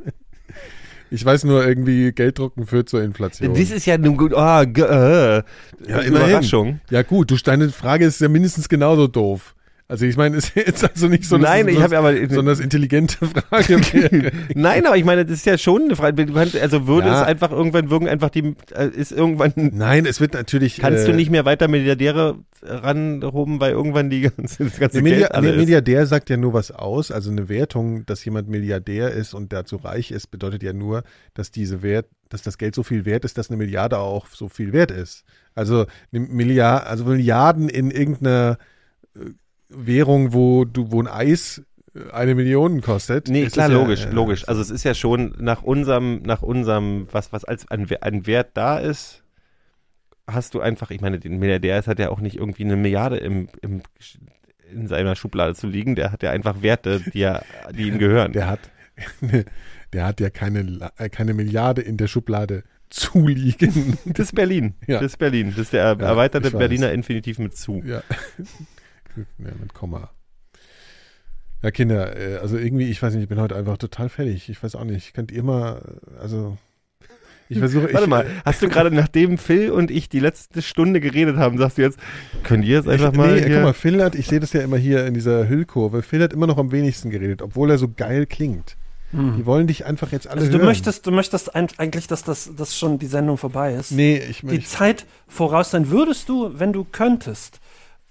Ich weiß nur, irgendwie Gelddrucken führt zur Inflation. Das ist ja eine Überraschung. Ja gut, deine Frage ist ja mindestens genauso doof. Also ich meine, ist jetzt also nicht so eine intelligente Frage. Nein, aber ich meine, das ist ja schon eine Frage. Also würde es einfach irgendwann wirken, einfach die ist irgendwann. Nein, es wird natürlich. Kannst du nicht mehr weiter Milliardäre ranhoben, weil irgendwann das ganze Geld alle ist. Milliardär sagt ja nur was aus. Also eine Wertung, dass jemand Milliardär ist und dazu reich ist, bedeutet ja nur, dass dass das Geld so viel wert ist, dass eine Milliarde auch so viel wert ist. Also Milliarden in irgendeiner Währung, wo ein Eis 1 Million kostet. Nee, klar, logisch. Also es ist ja schon nach unserem, was als ein Wert da ist, hast du einfach, ich meine, den Milliardär hat ja auch nicht irgendwie 1 Milliarde in seiner Schublade zu liegen, der hat ja einfach Werte, die ihm gehören. Der hat ja keine Milliarde in der Schublade zuliegen. Das ist Berlin. Ja. Das ist der erweiterte Berliner Infinitiv mit zu. Ja. Ja, mit Komma. Ja, Kinder, also irgendwie, ich weiß nicht, ich bin heute einfach total fertig. Ich weiß auch nicht, könnt ihr mal, also ich versuche... Warte mal, hast du gerade, nachdem Phil und ich die letzte Stunde geredet haben, sagst du jetzt, könnt ihr jetzt einfach mal... Nee, guck mal, Phil hat, ich sehe das ja immer hier in dieser Hüllkurve, Phil hat immer noch am wenigsten geredet, obwohl er so geil klingt. Die wollen dich einfach jetzt alle also hören. Du möchtest eigentlich, dass das schon die Sendung vorbei ist. Nee, ich möchte... Die Zeit voraus sein würdest du, wenn du könntest...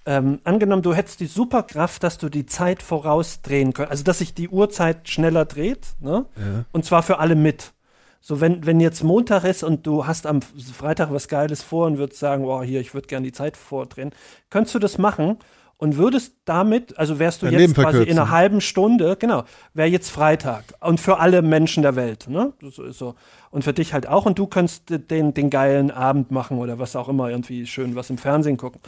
angenommen, du hättest die Superkraft, dass du die Zeit vorausdrehen könntest, also dass sich die Uhrzeit schneller dreht, ne? Ja. Und zwar für alle mit. So, wenn jetzt Montag ist und du hast am Freitag was Geiles vor und würdest sagen, wow, ich würde gerne die Zeit vordrehen, könntest du das machen und würdest damit, also wärst du jetzt quasi in einer halben Stunde, genau, wäre jetzt Freitag und für alle Menschen der Welt, ne? So. Und für dich halt auch und du kannst den geilen Abend machen oder was auch immer, irgendwie schön was im Fernsehen gucken.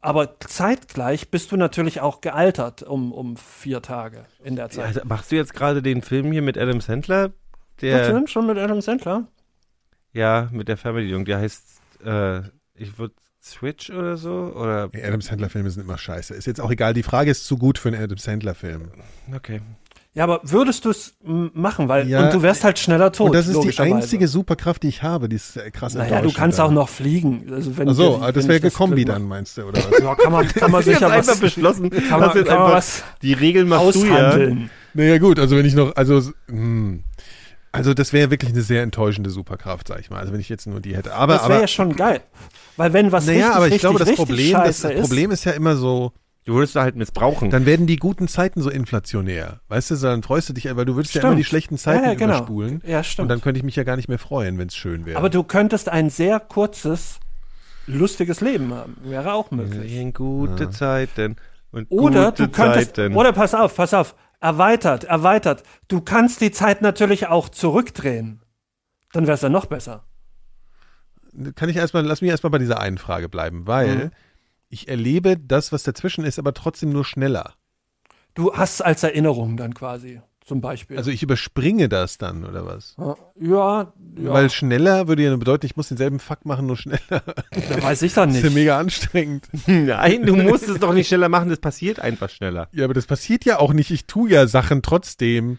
Aber zeitgleich bist du natürlich auch gealtert um 4 Tage in der Zeit. Ja, machst du jetzt gerade den Film hier mit Adam Sandler? Der Film schon mit Adam Sandler? Ja, mit der Fernbedienung. Der heißt, ich würde Switch oder so? Oder? Adam Sandler-Filme sind immer scheiße. Ist jetzt auch egal. Die Frage ist zu gut für einen Adam Sandler-Film. Okay. Ja, aber würdest du es machen, weil ja, und du wärst halt schneller tot. Und das ist die einzige Superkraft, die ich habe, die ist krass. Naja, du kannst auch noch fliegen. Also wenn das wäre Kombi dann, meinst du, oder was? Ja, kann man sicher was. Einfach beschlossen. Kann man was die Regeln machst aushandeln. Du ja. Naja gut, also wenn ich noch, also das wäre wirklich eine sehr enttäuschende Superkraft, sag ich mal. Also wenn ich jetzt nur die hätte. Aber das wäre ja schon geil, weil wenn was richtig, aber ich richtig, glaube, das richtig Problem, scheiße das Problem ist ja immer so. Du würdest da halt missbrauchen. Dann werden die guten Zeiten so inflationär. Weißt du, dann freust du dich, weil du würdest stimmt. ja immer die schlechten Zeiten genau. überspulen. Ja, stimmt. Und dann könnte ich mich ja gar nicht mehr freuen, wenn es schön wäre. Aber du könntest ein sehr kurzes, lustiges Leben haben. Wäre auch möglich. In gute ja. Zeiten. Und oder gute du könntest, Zeiten. Oder pass auf. Erweitert. Du kannst die Zeit natürlich auch zurückdrehen. Dann wäre es ja noch besser. Lass mich erstmal bei dieser einen Frage bleiben, weil ich erlebe das, was dazwischen ist, aber trotzdem nur schneller. Du hast es als Erinnerung dann quasi, zum Beispiel. Also ich überspringe das dann, oder was? Ja. Weil schneller würde ja bedeuten, ich muss denselben Fuck machen, nur schneller. Da weiß ich dann nicht. Das ist ja mega anstrengend. Nein, du musst es doch nicht schneller machen, das passiert einfach schneller. Ja, aber das passiert ja auch nicht. Ich tue ja Sachen trotzdem.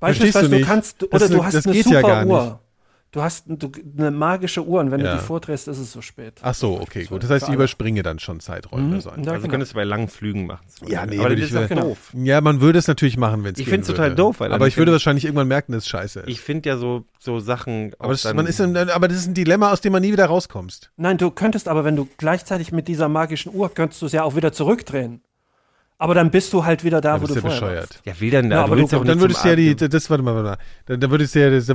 Verstehst du nicht? Du hast eine super Uhr. Du hast eine magische Uhr und wenn du die vordrehst, ist es so spät. Ach so, okay, gut. Das heißt, ich überspringe dann schon Zeiträume. Mhm. So also du könntest bei langen Flügen machen. Ja, nee, aber das ist doch doof. Ja, man würde es natürlich machen, wenn es geht. Ich finde es total doof. Aber ich würde wahrscheinlich irgendwann merken, dass es scheiße ist. Ich finde ja so Sachen... Aber das ist ein Dilemma, aus dem man nie wieder rauskommst. Nein, du könntest aber, wenn du gleichzeitig mit dieser magischen Uhr, könntest du es ja auch wieder zurückdrehen. Aber dann bist du halt wieder da, wo du vorher bescheuert. Ja, will dann da. Ja, dann würdest du ja dann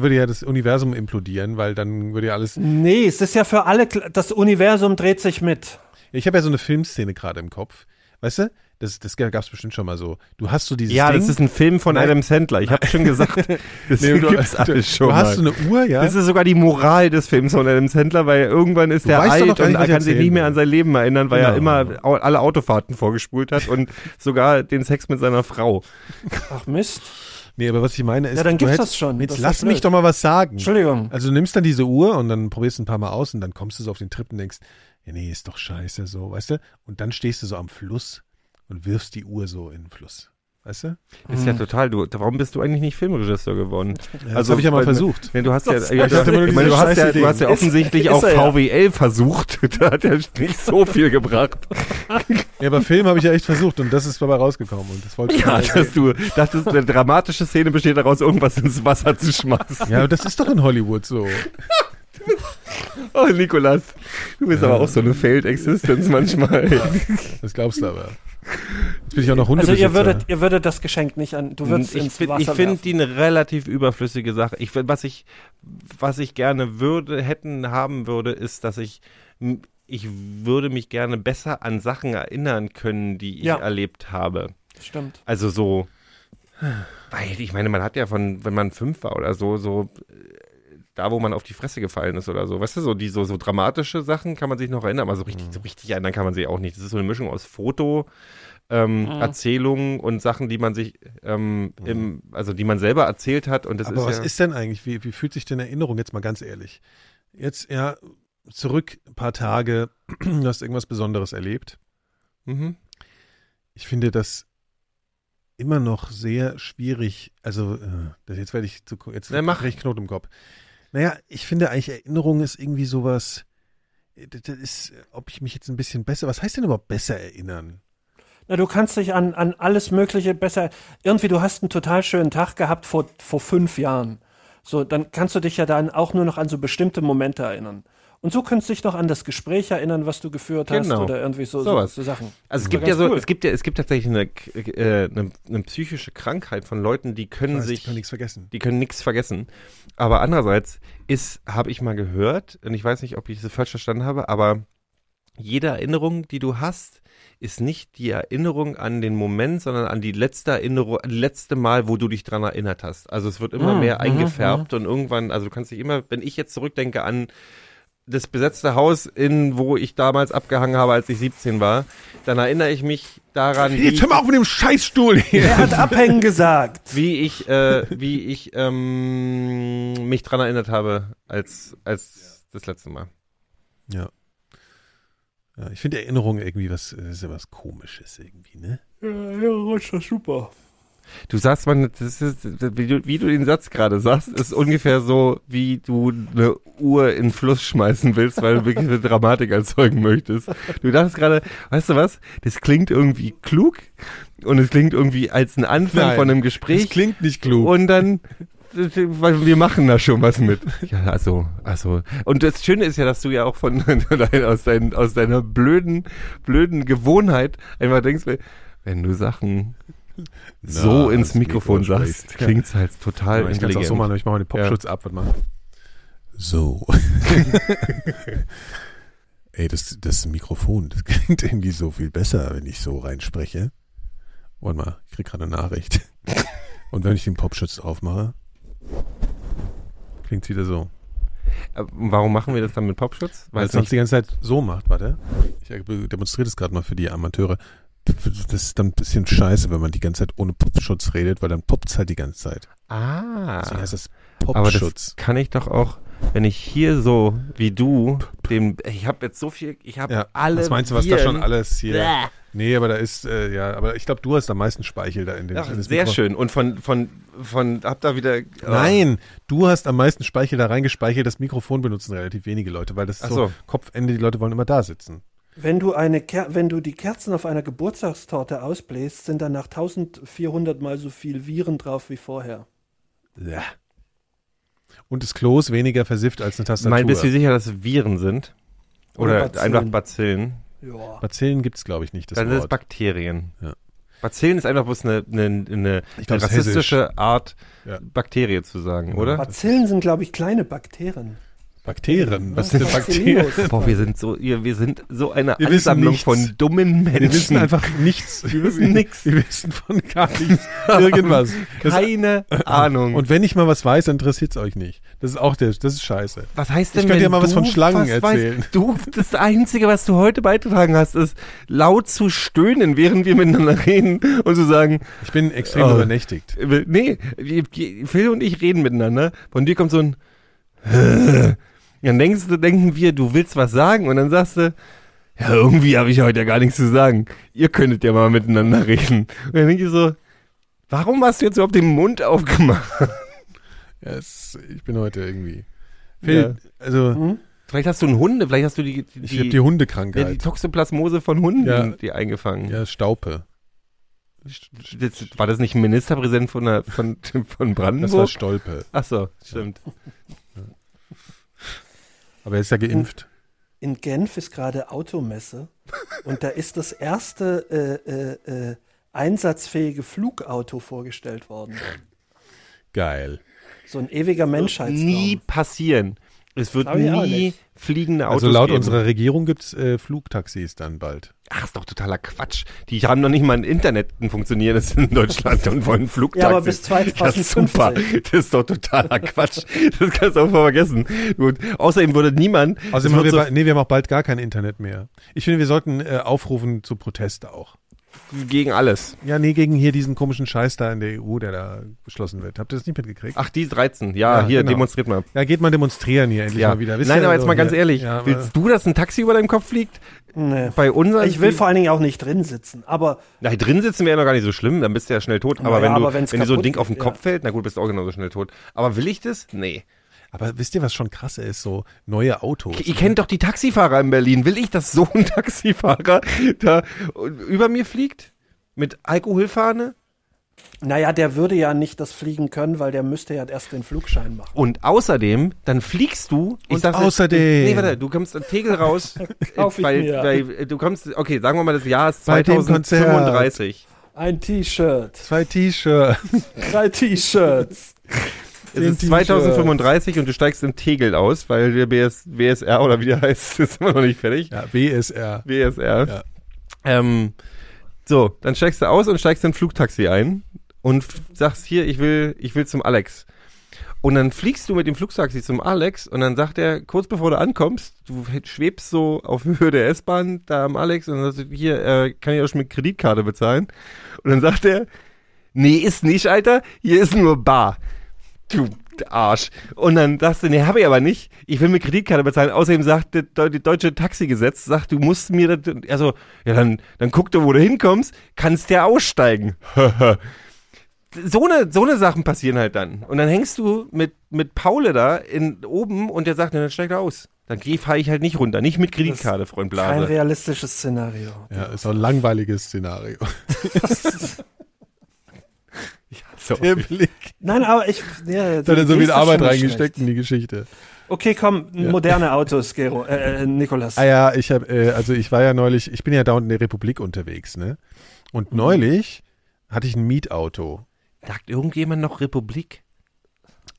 würde ja das Universum implodieren, weil dann würde ja alles. Nee, es ist ja für alle, das Universum dreht sich mit. Ich habe ja so eine Filmszene gerade im Kopf. Weißt du, das gab es bestimmt schon mal so. Du hast so dieses Ding. Das ist ein Film von Adam Sandler. Ich habe schon gesagt, das gibt's alles schon. Du hast so eine Uhr, ja. Das ist sogar die Moral des Films von Adam Sandler, weil irgendwann ist er alt und er kann sich nicht mehr an sein Leben erinnern, weil er immer alle Autofahrten vorgespult hat und sogar den Sex mit seiner Frau. Ach Mist. Nee, aber was ich meine ist, ja, dann gibt's das schon. Jetzt lass mich doch mal was sagen. Entschuldigung. Also du nimmst dann diese Uhr und dann probierst du ein paar Mal aus und dann kommst du so auf den Trip und denkst, ja, nee, ist doch scheiße so, weißt du? Und dann stehst du so am Fluss und wirfst die Uhr so in den Fluss, weißt du? Ist ja total, warum bist du eigentlich nicht Filmregisseur geworden? Ja, das habe ich ja mal versucht. Nee, du hast ja offensichtlich auch VWL versucht, da hat er nicht so viel gebracht. Ja, aber Film habe ich ja echt versucht und das ist dabei rausgekommen. Und das wollte ich du dachtest, eine dramatische Szene besteht daraus, irgendwas ins Wasser zu schmeißen. Ja, aber das ist doch in Hollywood so. Oh, Nikolaus, du bist aber auch so eine Failed Existence manchmal. Ja, das glaubst du aber. Jetzt bin ich auch noch Hundebesitzer. Also ihr würdet das Geschenk nicht an, du würdest ins Wasser werfen. Ich finde die eine relativ überflüssige Sache. Was ich gerne haben würde, ist, dass ich würde mich gerne besser an Sachen erinnern können, die ich erlebt habe. Stimmt. Also so, weil ich meine, man hat ja wenn man 5 war oder so da, wo man auf die Fresse gefallen ist oder so. Weißt du, so die so dramatische Sachen kann man sich noch erinnern, aber so richtig erinnern kann man sich auch nicht. Das ist so eine Mischung aus Foto, Erzählungen und Sachen, die man sich, die man selber erzählt hat. Und das aber ist was ist denn eigentlich, wie fühlt sich denn Erinnerung jetzt mal ganz ehrlich? Jetzt, zurück ein paar Tage, du hast irgendwas Besonderes erlebt. Mhm. Ich finde das immer noch sehr schwierig, also jetzt werde ich recht Knoten im Kopf. Naja, ich finde eigentlich, Erinnerung ist irgendwie sowas, das ist, ob ich mich jetzt ein bisschen besser, was heißt denn überhaupt besser erinnern? Na, du kannst dich an alles Mögliche besser, irgendwie du hast einen total schönen Tag gehabt vor 5 Jahren. So, dann kannst du dich ja dann auch nur noch an so bestimmte Momente erinnern. Und so könntest du dich noch an das Gespräch erinnern, was du geführt hast oder irgendwie so Sachen. Also es gibt tatsächlich eine psychische Krankheit von Leuten, die können nichts vergessen. Aber andererseits habe ich mal gehört, und ich weiß nicht, ob ich das falsch verstanden habe, aber jede Erinnerung, die du hast, ist nicht die Erinnerung an den Moment, sondern an die letzte Erinnerung, letzte Mal, wo du dich dran erinnert hast. Also es wird immer mehr eingefärbt und irgendwann, also du kannst dich immer, wenn ich jetzt zurückdenke an das besetzte Haus, in wo ich damals abgehangen habe, als ich 17 war, dann erinnere ich mich daran, wie... Jetzt hör mal auf mit dem Scheißstuhl hier! Er hat abhängen gesagt! Wie ich mich dran erinnert habe, als das letzte Mal. Ja. Ja, ich finde Erinnerung irgendwie was, ist ja was Komisches irgendwie, ne? Ja, das war super. Du sagst, man, das ist, wie du den Satz gerade sagst, ist ungefähr so, wie du eine Uhr in den Fluss schmeißen willst, weil du wirklich eine Dramatik erzeugen möchtest. Du dachtest gerade, weißt du was, das klingt irgendwie klug und es klingt irgendwie als ein Anfang von einem Gespräch. Das klingt nicht klug. Und dann, weil wir machen da schon was mit. Ja, also. Und das Schöne ist ja, dass du ja auch aus deiner blöden Gewohnheit einfach denkst, wenn du Sachen... so ins Mikrofon sagst, klingt es halt total intelligent. Ich kann es auch so machen, ich mache mal den Popschutz ab. Was machen? So. Ey, das Mikrofon, das klingt irgendwie so viel besser, wenn ich so reinspreche. Warte mal, ich krieg gerade eine Nachricht. Und wenn ich den Popschutz aufmache, klingt es wieder so. Warum machen wir das dann mit Popschutz? Weil es sonst die ganze Zeit so macht, warte. Ich demonstriere das gerade mal für die Amateure. Das ist dann ein bisschen scheiße, wenn man die ganze Zeit ohne Popschutz redet, weil dann poppt es halt die ganze Zeit. Ah. Deswegen heißt das Popschutz. Aber das kann ich doch auch, wenn ich hier so wie du, ich habe jetzt so viel, ich habe alle. Was meinst du, was da schon alles hier? Bläh. Nee, aber da ist, aber ich glaube, du hast am meisten Speichel da in dem. Ach, sehr schön. Und von hab da wieder. Nein, du hast am meisten Speichel da reingespeichelt. Das Mikrofon benutzen relativ wenige Leute, weil das ist so Kopfende, die Leute wollen immer da sitzen. Wenn du die Kerzen auf einer Geburtstagstorte ausbläst, sind danach 1400 mal so viel Viren drauf wie vorher. Ja. Und das Klo ist weniger versifft als eine Tastatur. Nein, bist du sicher, dass es Viren sind? Oder Bazillen. Einfach Bazillen? Ja. Bazillen gibt es, glaube ich, nicht. Das Wort. Sind es Bakterien. Ja. Bazillen ist einfach bloß eine rassistische Art, Bakterie zu sagen, oder? Bazillen sind, glaube ich, kleine Bakterien. Bakterien, was sind Bakterien? Boah, wir sind so eine wir Ansammlung von dummen Menschen. Wir wissen einfach nichts. Wir wissen nichts. Wir wissen von gar nichts. Irgendwas. Keine Ahnung. Und wenn ich mal was weiß, interessiert es euch nicht. Das ist auch das ist scheiße. Was heißt denn, ich könnte dir mal was von Schlangen erzählen. Das Einzige, was du heute beigetragen hast, ist laut zu stöhnen, während wir miteinander reden und zu sagen, ich bin extrem übernächtigt. Nee, Phil und ich reden miteinander. Von dir kommt so ein dann denken wir, du willst was sagen und dann sagst du, ja, irgendwie habe ich heute ja gar nichts zu sagen. Ihr könntet ja mal miteinander reden. Und dann denke ich so, warum hast du jetzt überhaupt den Mund aufgemacht? Ja, ich bin heute irgendwie... Phil, also... Vielleicht hast du einen Hunde, vielleicht hast du die ich habe die Hundekrankheit. Ja, die Toxoplasmose von Hunden, die eingefangen. Ja, Staupe. War das nicht ein Ministerpräsident von Brandenburg? Das war Stolpe. Ach so, stimmt. Ja. Aber er ist ja geimpft. In Genf ist gerade Automesse und da ist das erste einsatzfähige Flugauto vorgestellt worden. Geil. So ein ewiger Menschheitstraum. Das wird nie passieren. Es wird nie fliegende Autos geben. Also laut unserer Regierung gibt es Flugtaxis dann bald. Ach, ist doch totaler Quatsch. Die haben noch nicht mal ein Internet funktioniert in Deutschland und wollen Flugtaxis. Ja, aber bis 2050. Ja, das ist doch totaler Quatsch. Das kannst du auch mal vergessen. Gut. Außerdem würde niemand... wir haben auch bald gar kein Internet mehr. Ich finde, wir sollten aufrufen zu Proteste auch. Gegen alles. Ja, nee, gegen hier diesen komischen Scheiß da in der EU, der da beschlossen wird. Habt ihr das nicht mitgekriegt? Ach, die 13. Ja, hier, genau. Demonstriert mal. Ja, geht mal demonstrieren hier endlich mal wieder. Wisst Nein, aber jetzt mal ganz ehrlich. Ja, willst du, dass ein Taxi über deinem Kopf fliegt? Nee. Bei unseren ich will vor allen Dingen auch nicht drin sitzen, aber... Na, drin sitzen wäre ja noch gar nicht so schlimm, dann bist du ja schnell tot. Aber wenn dir so ein Ding auf den Kopf fällt, na gut, bist du auch genauso schnell tot. Aber will ich das? Nee. Aber wisst ihr, was schon krass ist? So neue Autos. Ihr kennt doch die Taxifahrer in Berlin. Will ich, dass so ein Taxifahrer da über mir fliegt? Mit Alkoholfahne? Naja, der würde ja nicht das fliegen können, weil der müsste ja erst den Flugschein machen. Und außerdem, dann fliegst du. Nee, warte, du kommst an Tegel raus. weil du kommst, okay, sagen wir mal, das Jahr ist 2035. Ein T-Shirt. 2 T-Shirts. 3 T-Shirts. Es ist 2035 und du steigst im Tegel aus, weil der WSR oder wie der heißt, ist immer noch nicht fertig. Ja, WSR. Ja. So, dann steigst du aus und steigst in ein Flugtaxi ein und sagst hier, ich will zum Alex. Und dann fliegst du mit dem Flugtaxi zum Alex und dann sagt er, kurz bevor du ankommst, du schwebst so auf Höhe der S-Bahn da am Alex und sagst, hier, kann ich auch schon mit Kreditkarte bezahlen? Und dann sagt er, nee, ist nicht, Alter, hier ist nur Bar. Du Arsch. Und dann sagst du, nee, habe ich aber nicht, ich will mit Kreditkarte bezahlen. Außerdem sagt das deutsche Taxigesetz, sagt, du musst mir das, also, ja, dann guck du, wo du hinkommst, kannst ja aussteigen. So eine Sachen passieren halt dann. Und dann hängst du mit Paul da oben und der sagt, dann steigt er aus. Dann fahre ich halt nicht runter. Nicht mit Kreditkarte, Freund Blase. Kein realistisches Szenario. Ja, ist auch ein langweiliges Szenario. Ja, so der Blick. Nein, aber ich... Ja, da hat er so viel Arbeit reingesteckt in die Geschichte. Okay, komm, moderne Autos, Gero, Nikolas. Ah ja, ich bin ja da in der Republik unterwegs, ne? Und neulich hatte ich ein Mietauto. Sagt irgendjemand noch Republik?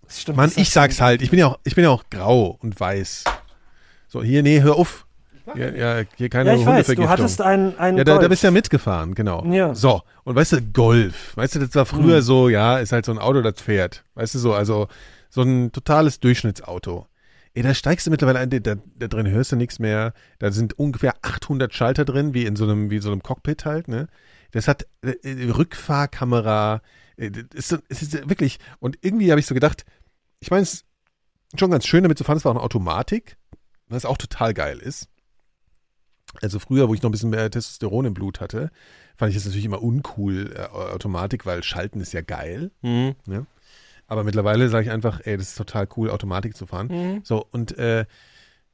Stimmt, Mann, ich sag's halt. Ich bin ja auch grau und weiß. So, hier, nee, hör auf. Ja, hier keine Hundevergiftung. Du hattest einen Golf. Ja, da bist du ja mitgefahren, genau. Ja. So, und weißt du, Golf. Weißt du, das war früher so, ja, ist halt so ein Auto, das fährt. Weißt du, so, also so ein totales Durchschnittsauto. Ey, da steigst du mittlerweile ein, da drin hörst du nichts mehr. Da sind ungefähr 800 Schalter drin, wie in so einem Cockpit halt, ne? Das hat Rückfahrkamera, es ist wirklich, und irgendwie habe ich so gedacht, ich meine, es ist schon ganz schön damit zu fahren, es war auch eine Automatik, was auch total geil ist. Also früher, wo ich noch ein bisschen mehr Testosteron im Blut hatte, fand ich das natürlich immer uncool, Automatik, weil Schalten ist ja geil. Mhm. Ne? Aber mittlerweile sage ich einfach, ey, das ist total cool, Automatik zu fahren. Mhm. So, und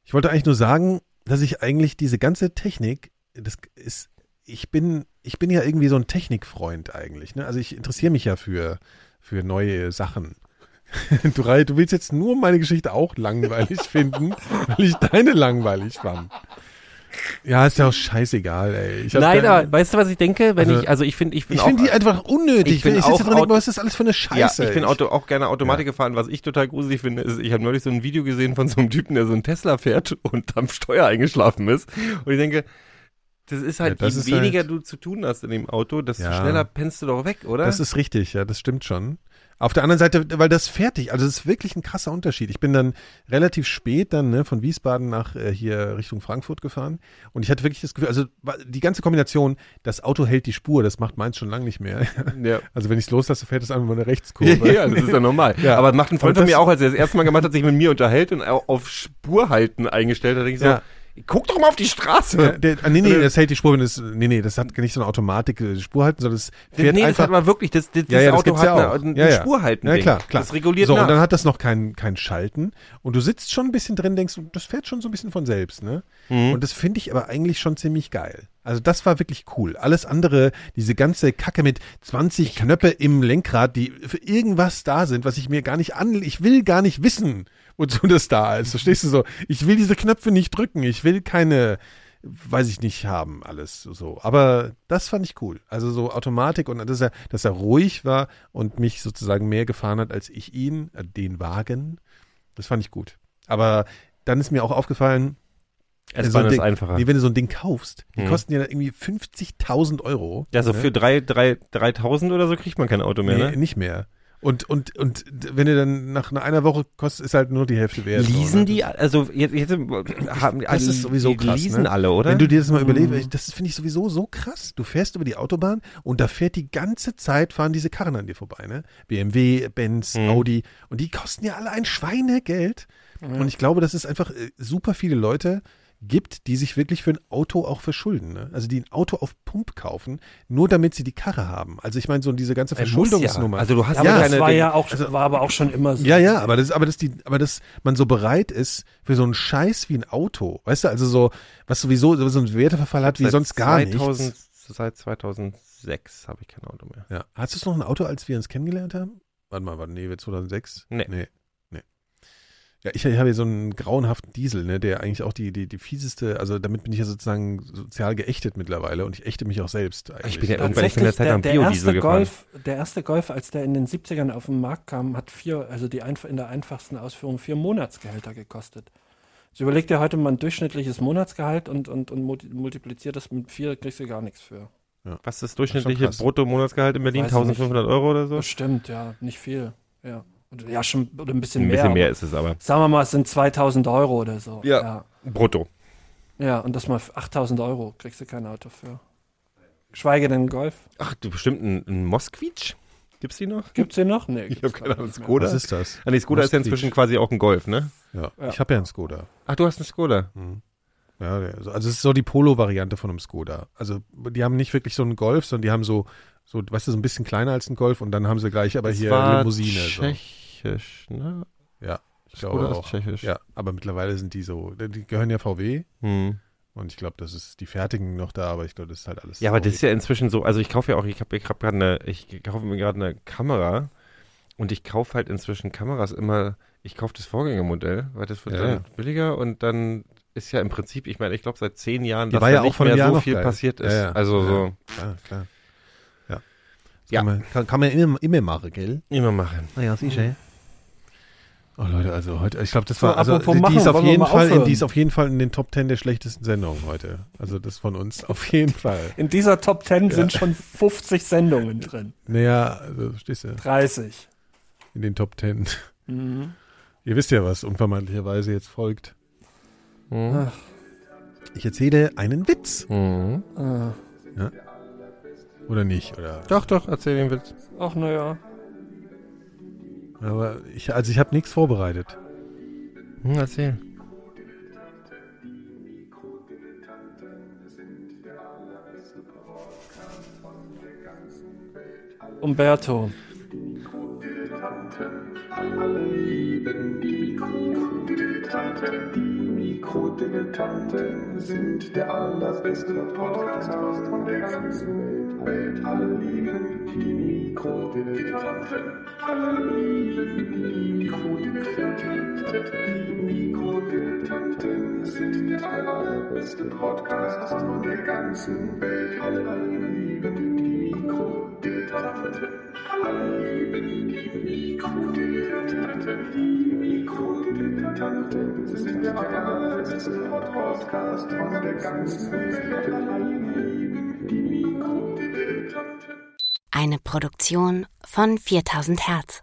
ich wollte eigentlich nur sagen, dass ich eigentlich diese ganze Technik, das ist, ich bin ja irgendwie so ein Technikfreund eigentlich. Ne? Also ich interessiere mich ja für neue Sachen. Du willst jetzt nur meine Geschichte auch langweilig finden, weil ich deine langweilig fand. Ja, ist ja auch scheißegal, ey. Leider, weißt du, was ich denke? Ich finde die einfach unnötig. Ich sitze dran und denke, was ist das alles für eine Scheiße? Ja, ich bin auch gerne Automatik gefahren. Was ich total gruselig finde, ist, ich habe neulich so ein Video gesehen von so einem Typen, der so einen Tesla fährt und am Steuer eingeschlafen ist. Und ich denke... Das ist halt, ja, je weniger halt, du zu tun hast in dem Auto, desto schneller pennst du doch weg, oder? Das ist richtig, ja, das stimmt schon. Auf der anderen Seite, weil das fertig, also das ist wirklich ein krasser Unterschied. Ich bin dann relativ spät dann von Wiesbaden nach hier Richtung Frankfurt gefahren und ich hatte wirklich das Gefühl, also die ganze Kombination, das Auto hält die Spur, das macht meins schon lange nicht mehr. Ja. Also wenn ich es loslasse, fährt es einfach eine Rechtskurve. Ja, das ist ja normal. Ja. Aber das macht ein Freund von mir auch, als er das erste Mal gemacht hat, sich mit mir unterhält und auf Spurhalten eingestellt hat, denke ich so, guck doch mal auf die Straße. Ja, das hält die Spur, wenn es. Nee, das hat nicht so eine Automatik-Spur halten, sondern das fährt einfach. Das hat man wirklich. Das Auto hat eine Spur halten. Ja, klar. Das reguliert so, und dann hat das noch kein Schalten. Und du sitzt schon ein bisschen drin, denkst, das fährt schon so ein bisschen von selbst, ne? Mhm. Und das finde ich aber eigentlich schon ziemlich geil. Also das war wirklich cool. Alles andere, diese ganze Kacke mit 20 Knöpfe im Lenkrad, die für irgendwas da sind, was ich mir gar nicht ich will gar nicht wissen, wozu das da ist. Verstehst du so? Ich will diese Knöpfe nicht drücken. Ich will keine, weiß ich nicht, haben alles so. Aber das fand ich cool. Also so Automatik und dass er ruhig war und mich sozusagen mehr gefahren hat als ich ihn, den Wagen. Das fand ich gut. Aber dann ist mir auch aufgefallen, wenn du so ein Ding kaufst, die kosten ja dann irgendwie 50.000 Euro. Ja, so für 3.000 oder so kriegt man kein Auto mehr, ne? Nicht mehr. Und wenn ihr dann nach einer Woche kostet, ist halt nur die Hälfte wert. Leasen die, also jetzt haben das ist sowieso die krass, leasen, ne? Alle, oder? Wenn du dir das mal überlegst, das finde ich sowieso so krass. Du fährst über die Autobahn und da fährt die ganze Zeit, fahren diese Karren an dir vorbei, ne? BMW, Benz, Audi, und die kosten ja alle ein Schweinegeld. Mhm. Und ich glaube, das ist einfach super viele Leute gibt, die sich wirklich für ein Auto auch verschulden. Ne? Also die ein Auto auf Pump kaufen, nur damit sie die Karre haben. Also ich meine, so diese ganze Verschuldungsnummer. Also du hast das war ja auch, war aber auch schon immer so. Ja, aber dass man so bereit ist für so einen Scheiß wie ein Auto. Weißt du, also so, was sowieso so einen Werteverfall hat wie sonst gar nichts. Seit 2006 habe ich kein Auto mehr. Ja. Hattest du noch ein Auto, als wir uns kennengelernt haben? Warte mal, 2006? Nee. Ja, ich habe hier so einen grauenhaften Diesel, ne, der eigentlich auch die fieseste, also damit bin ich ja sozusagen sozial geächtet mittlerweile und ich ächte mich auch selbst eigentlich. Ich bin ja irgendwann in der Zeit am Biodiesel gefahren. Der erste Golf, als der in den 70ern auf den Markt kam, hat in der einfachsten Ausführung 4 Monatsgehälter gekostet. Also überleg dir heute mal ein durchschnittliches Monatsgehalt und multipliziert das mit 4, kriegst du gar nichts für. Ja. Was ist das durchschnittliche Brutto-Monatsgehalt in Berlin? 1.500 € oder so? Stimmt, ja, nicht viel, ja. Ja, schon oder ein bisschen mehr. Ein bisschen mehr ist es aber. Sagen wir mal, es sind 2.000 € oder so. Ja, ja, brutto. Ja, und das mal 8.000 € kriegst du kein Auto für. Geschweige denn Golf. Ach, du bestimmt einen Moskwitsch? Gibt's die noch? Gibt's den noch? Nee. Ich habe keine Ahnung. Skoda? Was ist das? Ah, nee, Skoda Moskwitsch ist ja inzwischen quasi auch ein Golf, ne? Ja, ja. Ich habe ja einen Skoda. Ach, du hast einen Skoda? Mhm. Ja, also es ist so die Polo-Variante von einem Skoda. Also die haben nicht wirklich so einen Golf, sondern die haben so, weißt du, so ein bisschen kleiner als ein Golf und dann haben sie gleich aber das hier war Limousine. Tschechisch, so, ne? Ja, ich glaube auch. Tschechisch. Ja, aber mittlerweile sind die so, die gehören ja VW. Hm. Und ich glaube, das ist, die fertigen noch da, aber ich glaube, das ist halt alles. Ja, aber das ist ja inzwischen so, also ich kaufe ja auch, ich kaufe mir gerade eine Kamera und ich kaufe halt inzwischen Kameras immer, ich kaufe das Vorgängermodell, weil das wird dann billiger und dann ist ja im Prinzip, ich meine, ich glaube seit 10 Jahren, dass ja nicht mehr so viel passiert ist. Ja. Also ja, so. Ja, klar. Ja. Kann man immer machen, gell? Immer machen. Naja, sicher. Oh Leute, also heute, ich glaube, das war, also die ist auf jeden Fall in den Top 10 der schlechtesten Sendungen heute. Also das von uns auf jeden Fall. In dieser Top 10 sind schon 50 Sendungen drin. Naja, also verstehst du? 30. In den Top 10. Mhm. Ihr wisst ja, was unvermeidlicherweise jetzt folgt. Mhm. Ich erzähle einen Witz. Mhm. Ja. Oder nicht? Oder? Doch, erzähl den Witz. Ach, naja. Aber ich habe nichts vorbereitet. Erzähl. Umberto. Mikrodilettanten sind der allerbeste Podcast von der ganzen Welt. Alle lieben die Mikrodilettanten. Alle lieben die Mikrodilettanten. Mikrodilettanten sind der allerbeste Podcast von der ganzen Welt. Alle lieben die Mikrodilettanten. Alle lieben die Mikrodilettanten. Die Mikrodilettanten sind der allerletzte Podcast von der ganzen Welt. Die Mikrodilettanten. Eine Produktion von 4000 Hertz.